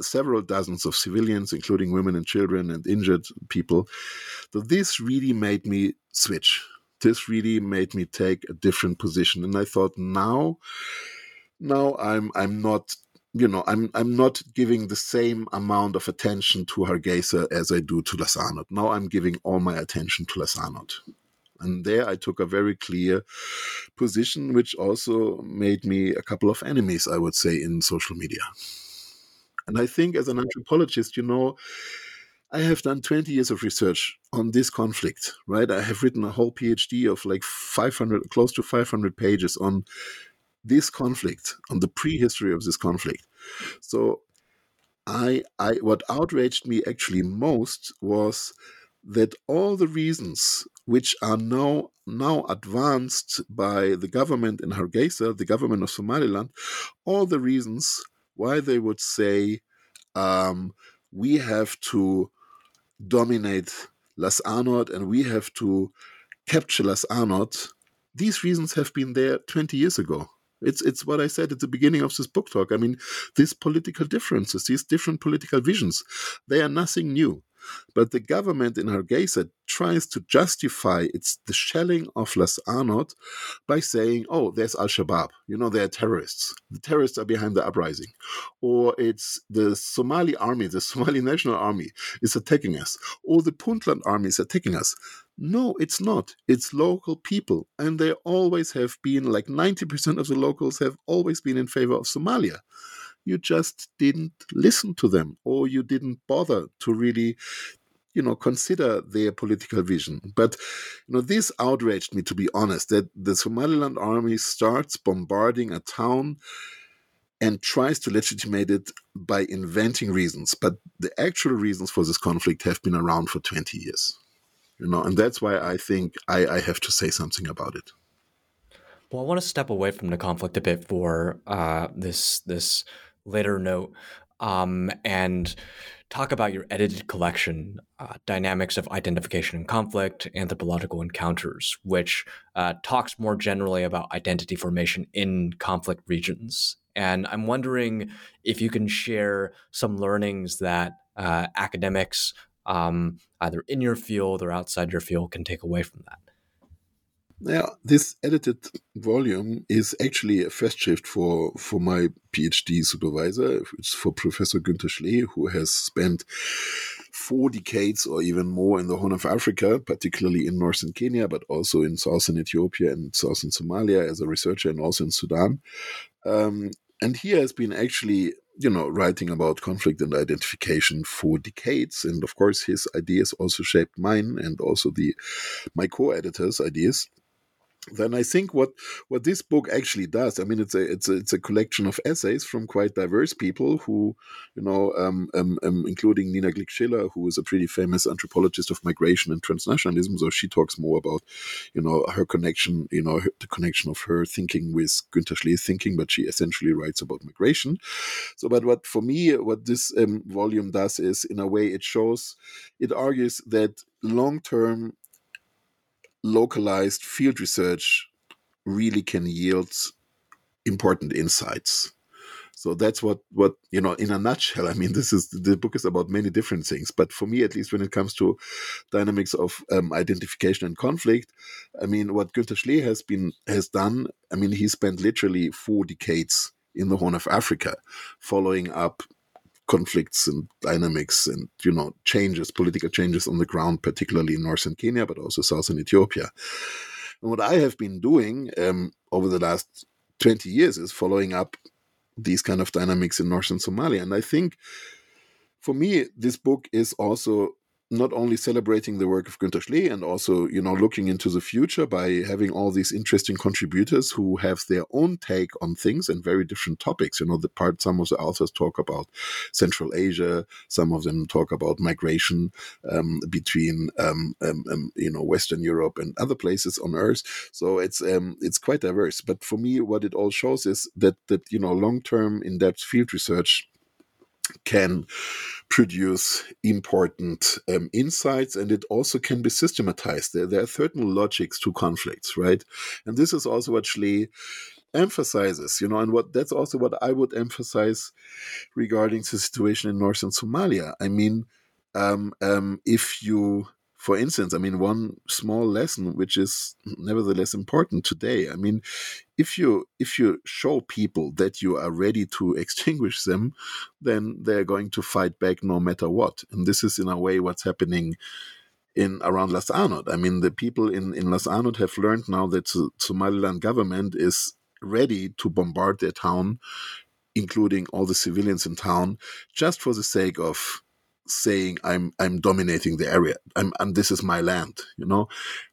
several dozens of civilians, including women and children and injured people. So this really made me switch. This really made me take a different position. And I thought, now I'm not... I'm not giving the same amount of attention to Hargeisa as I do to Las Anod. Now I'm giving all my attention to Las Anod. And there I took a very clear position, which also made me a couple of enemies, I would say, in social media. And I think as an anthropologist, I have done 20 years of research on this conflict, right? I have written a whole PhD of like close to 500 pages on this conflict, on the prehistory of this conflict. So what outraged me actually most was that all the reasons which are now advanced by the government in Hargeisa, the government of Somaliland, all the reasons why they would say we have to dominate Las Anod and we have to capture Las Anod, these reasons have been there 20 years ago. It's what I said at the beginning of this book talk. I mean, these political differences, these different political visions, they are nothing new. But the government in Hargeisa tries to justify the shelling of Las Anod by saying, oh, there's Al-Shabaab. They are terrorists. The terrorists are behind the uprising. Or it's the Somali army, the Somali National Army is attacking us. Or the Puntland army is attacking us. No, it's not. It's local people. And they always have been, like 90% of the locals have always been in favor of Somalia. You just didn't listen to them, or you didn't bother to really, consider their political vision. But, this outraged me, to be honest, that the Somaliland army starts bombarding a town and tries to legitimate it by inventing reasons. But the actual reasons for this conflict have been around for 20 years, and that's why I think I have to say something about it. Well, I want to step away from the conflict a bit for this later note, and talk about your edited collection, Dynamics of Identification and Conflict, Anthropological Encounters, which talks more generally about identity formation in conflict regions. And I'm wondering if you can share some learnings that academics, either in your field or outside your field, can take away from that. Now, this edited volume is actually a first shift for my PhD supervisor. It's for Professor Günther Schlee, who has spent 4 decades or even more in the Horn of Africa, particularly in northern Kenya, but also in southern Ethiopia and southern Somalia as a researcher, and also in Sudan. And he has been actually, writing about conflict and identification for decades. And of course, his ideas also shaped mine and also my co-editor's ideas. Then I think what this book actually does, I mean, it's a collection of essays from quite diverse people who, including Nina Glick-Schiller, who is a pretty famous anthropologist of migration and transnationalism. So she talks more about, her connection, the connection of her thinking with Günther Schlee's thinking, but she essentially writes about migration. So, but what this volume does is, in a way, it argues that long-term localized field research really can yield important insights. So that's what in a nutshell, I mean, the book is about many different things, but for me, at least when it comes to dynamics of identification and conflict, I mean, what Günther Schlee has done, I mean, he spent literally 4 decades in the Horn of Africa following up conflicts and dynamics and, political changes on the ground, particularly in northern Kenya, but also southern Ethiopia. And what I have been doing over the last 20 years is following up these kind of dynamics in northern Somalia. And I think, for me, this book is also not only celebrating the work of Günther Schlee and also, looking into the future by having all these interesting contributors who have their own take on things and very different topics. Some of the authors talk about Central Asia, some of them talk about migration between, Western Europe and other places on Earth. So it's quite diverse. But for me, what it all shows is that long-term in-depth field research can produce important insights, and it also can be systematized. There are certain logics to conflicts, right? And this is also what Schlee emphasizes, and that's also what I would emphasize regarding the situation in northern Somalia. One small lesson, which is nevertheless important today. If you show people that you are ready to extinguish them, then they're going to fight back no matter what. And this is in a way what's happening in around Las Anod. The people in Las Anod have learned now that the Somaliland government is ready to bombard their town, including all the civilians in town, just for the sake of saying I'm dominating the area, and this is my land,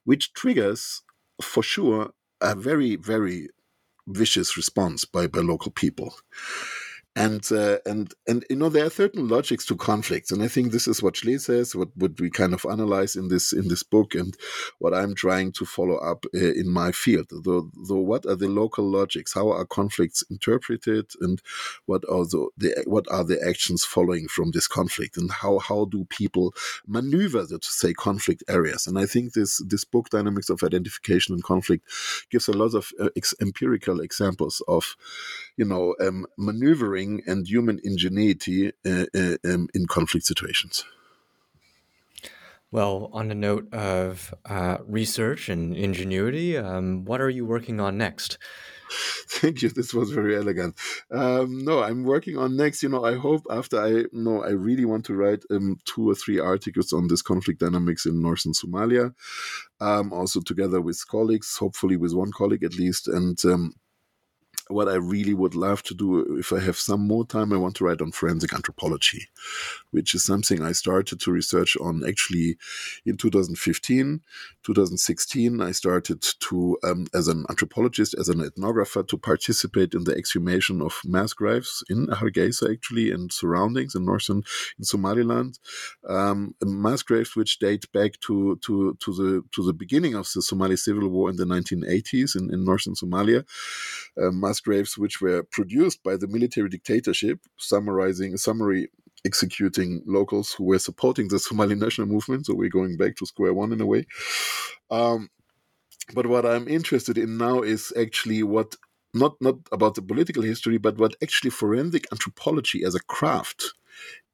which triggers for sure a very, very vicious response by local people. And there are certain logics to conflicts, and I think this is what Schlee says, what we kind of analyze in this book, and what I'm trying to follow up in my field. Though, what are the local logics? How are conflicts interpreted, and what are the actions following from this conflict, and how do people maneuver the, say, conflict areas? And I think this book, Dynamics of Identification and Conflict, gives a lot of empirical examples of maneuvering and human ingenuity in conflict situations. Well, on the note of research and ingenuity, what are you working on next? Thank you. This was very elegant. No, I'm working on next. I hope after I really want to write 2 or 3 articles on this conflict dynamics in northern Somalia, also together with colleagues, hopefully with one colleague at least, and what I really would love to do, if I have some more time, I want to write on forensic anthropology, which is something I started to research on actually in 2015, 2016. I started to, as an anthropologist, as an ethnographer, to participate in the exhumation of mass graves in Hargeisa, actually, and surroundings in northern Somaliland. Mass graves which date back to the beginning of the Somali Civil War in the 1980s in northern Somalia. Mass graves which were produced by the military dictatorship, executing locals who were supporting the Somali National Movement. So we're going back to square one in a way. But what I'm interested in now is actually what, not about the political history, but what actually forensic anthropology as a craft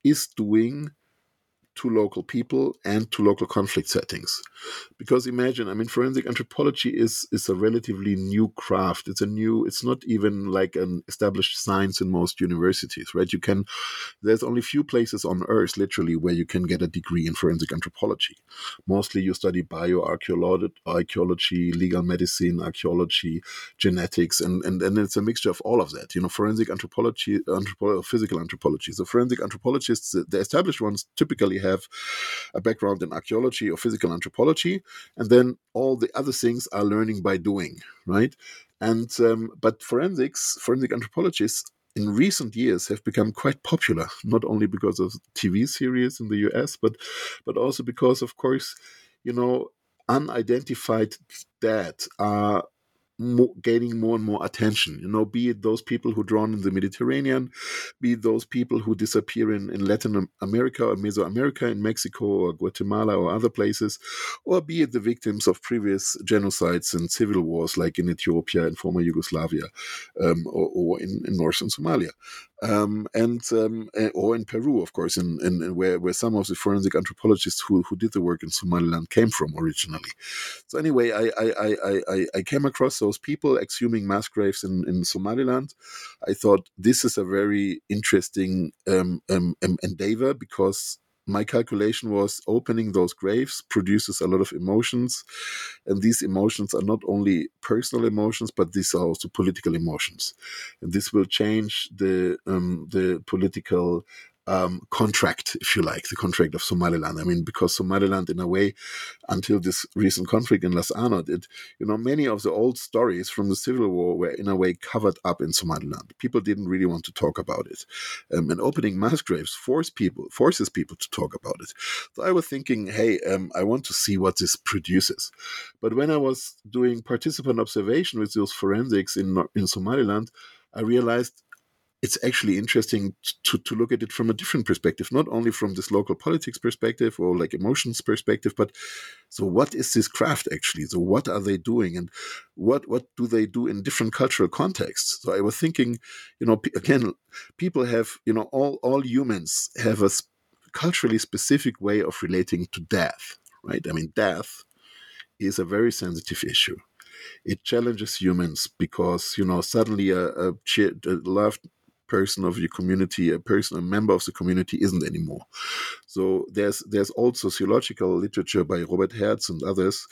is doing to local people and to local conflict settings. Because imagine, forensic anthropology is a relatively new craft. It's not even like an established science in most universities, right? There's only few places on Earth, literally, where you can get a degree in forensic anthropology. Mostly you study bioarchaeology, legal medicine, archaeology, genetics, and it's a mixture of all of that. Forensic anthropology, physical anthropology. So forensic anthropologists, the established ones, typically have a background in archaeology or physical anthropology, and then all the other things are learning by doing, right? And but forensic anthropologists in recent years have become quite popular, not only because of TV series in the US, but also because, of course, unidentified dead are gaining more and more attention, be it those people who drown in the Mediterranean, be it those people who disappear in Latin America or Mesoamerica, in Mexico or Guatemala or other places, or be it the victims of previous genocides and civil wars like in Ethiopia and former Yugoslavia, or in northern Somalia. Or in Peru, of course, where some of the forensic anthropologists who did the work in Somaliland came from originally. So anyway, I came across those people exhuming mass graves in Somaliland. I thought this is a very interesting endeavor, because my calculation was opening those graves produces a lot of emotions, and these emotions are not only personal emotions, but these are also political emotions, and this will change the political contract, if you like, the contract of Somaliland. I mean, because Somaliland, in a way, until this recent conflict in Las Anod, many of the old stories from the civil war were in a way covered up in Somaliland. People didn't really want to talk about it, and opening mass graves forces people to talk about it. So I was thinking, hey, I want to see what this produces. But when I was doing participant observation with those forensics in Somaliland, I realized it's actually interesting to look at it from a different perspective, not only from this local politics perspective or like emotions perspective, but so what is this craft actually? So what are they doing, and what do they do in different cultural contexts? So I was thinking, again, people have, all humans have a culturally specific way of relating to death, right? I mean, death is a very sensitive issue. It challenges humans because, suddenly a loved person of your community, a member of the community isn't anymore. So there's old sociological literature by Robert Hertz and others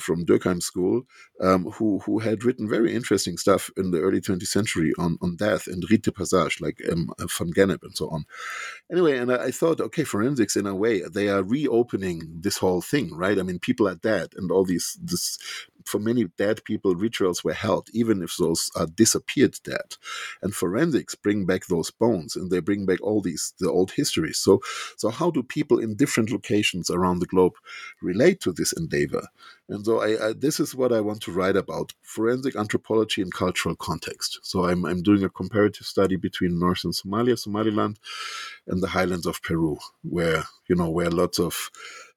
from Durkheim School who had written very interesting stuff in the early 20th century on death and rite de passage, like Van Gennep and so on. Anyway, and I thought, okay, forensics in a way, they are reopening this whole thing, right? I mean, people are dead, and all this for many dead people, rituals were held, even if those are disappeared dead. And forensics bring back those bones, and they bring back all the old histories. So how do people in different locations around the globe relate to this endeavor? And so this is what I want to write about, forensic anthropology and cultural context. So I'm doing a comparative study between northern Somalia, Somaliland, and the highlands of Peru, where lots of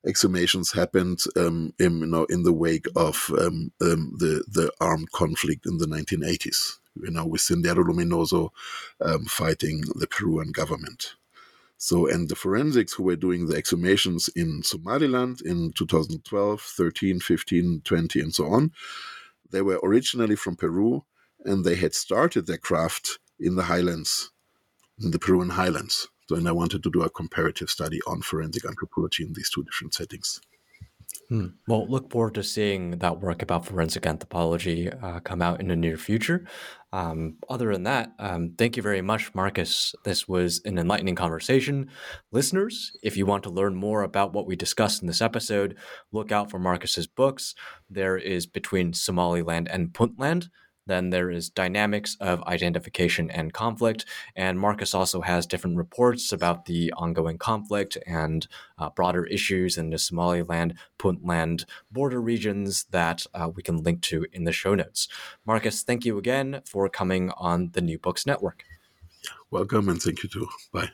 exhumations happened in the wake of the armed conflict in the 1980s, with Sendero Luminoso fighting the Peruvian government. So, and the forensics who were doing the exhumations in Somaliland in 2012, 13, 15, 20, and so on, they were originally from Peru, and they had started their craft in the highlands, in the Peruvian highlands. So, and I wanted to do a comparative study on forensic anthropology in these two different settings. Well, look forward to seeing that work about forensic anthropology come out in the near future. Other than that, thank you very much, Markus. This was an enlightening conversation. Listeners, if you want to learn more about what we discussed in this episode, look out for Markus's books. There is Between Somaliland and Puntland. Then there is Dynamics of Identification and Conflict, and Markus also has different reports about the ongoing conflict and broader issues in the Somaliland, Puntland border regions that we can link to in the show notes. Markus, thank you again for coming on the New Books Network. Welcome, and thank you too. Bye.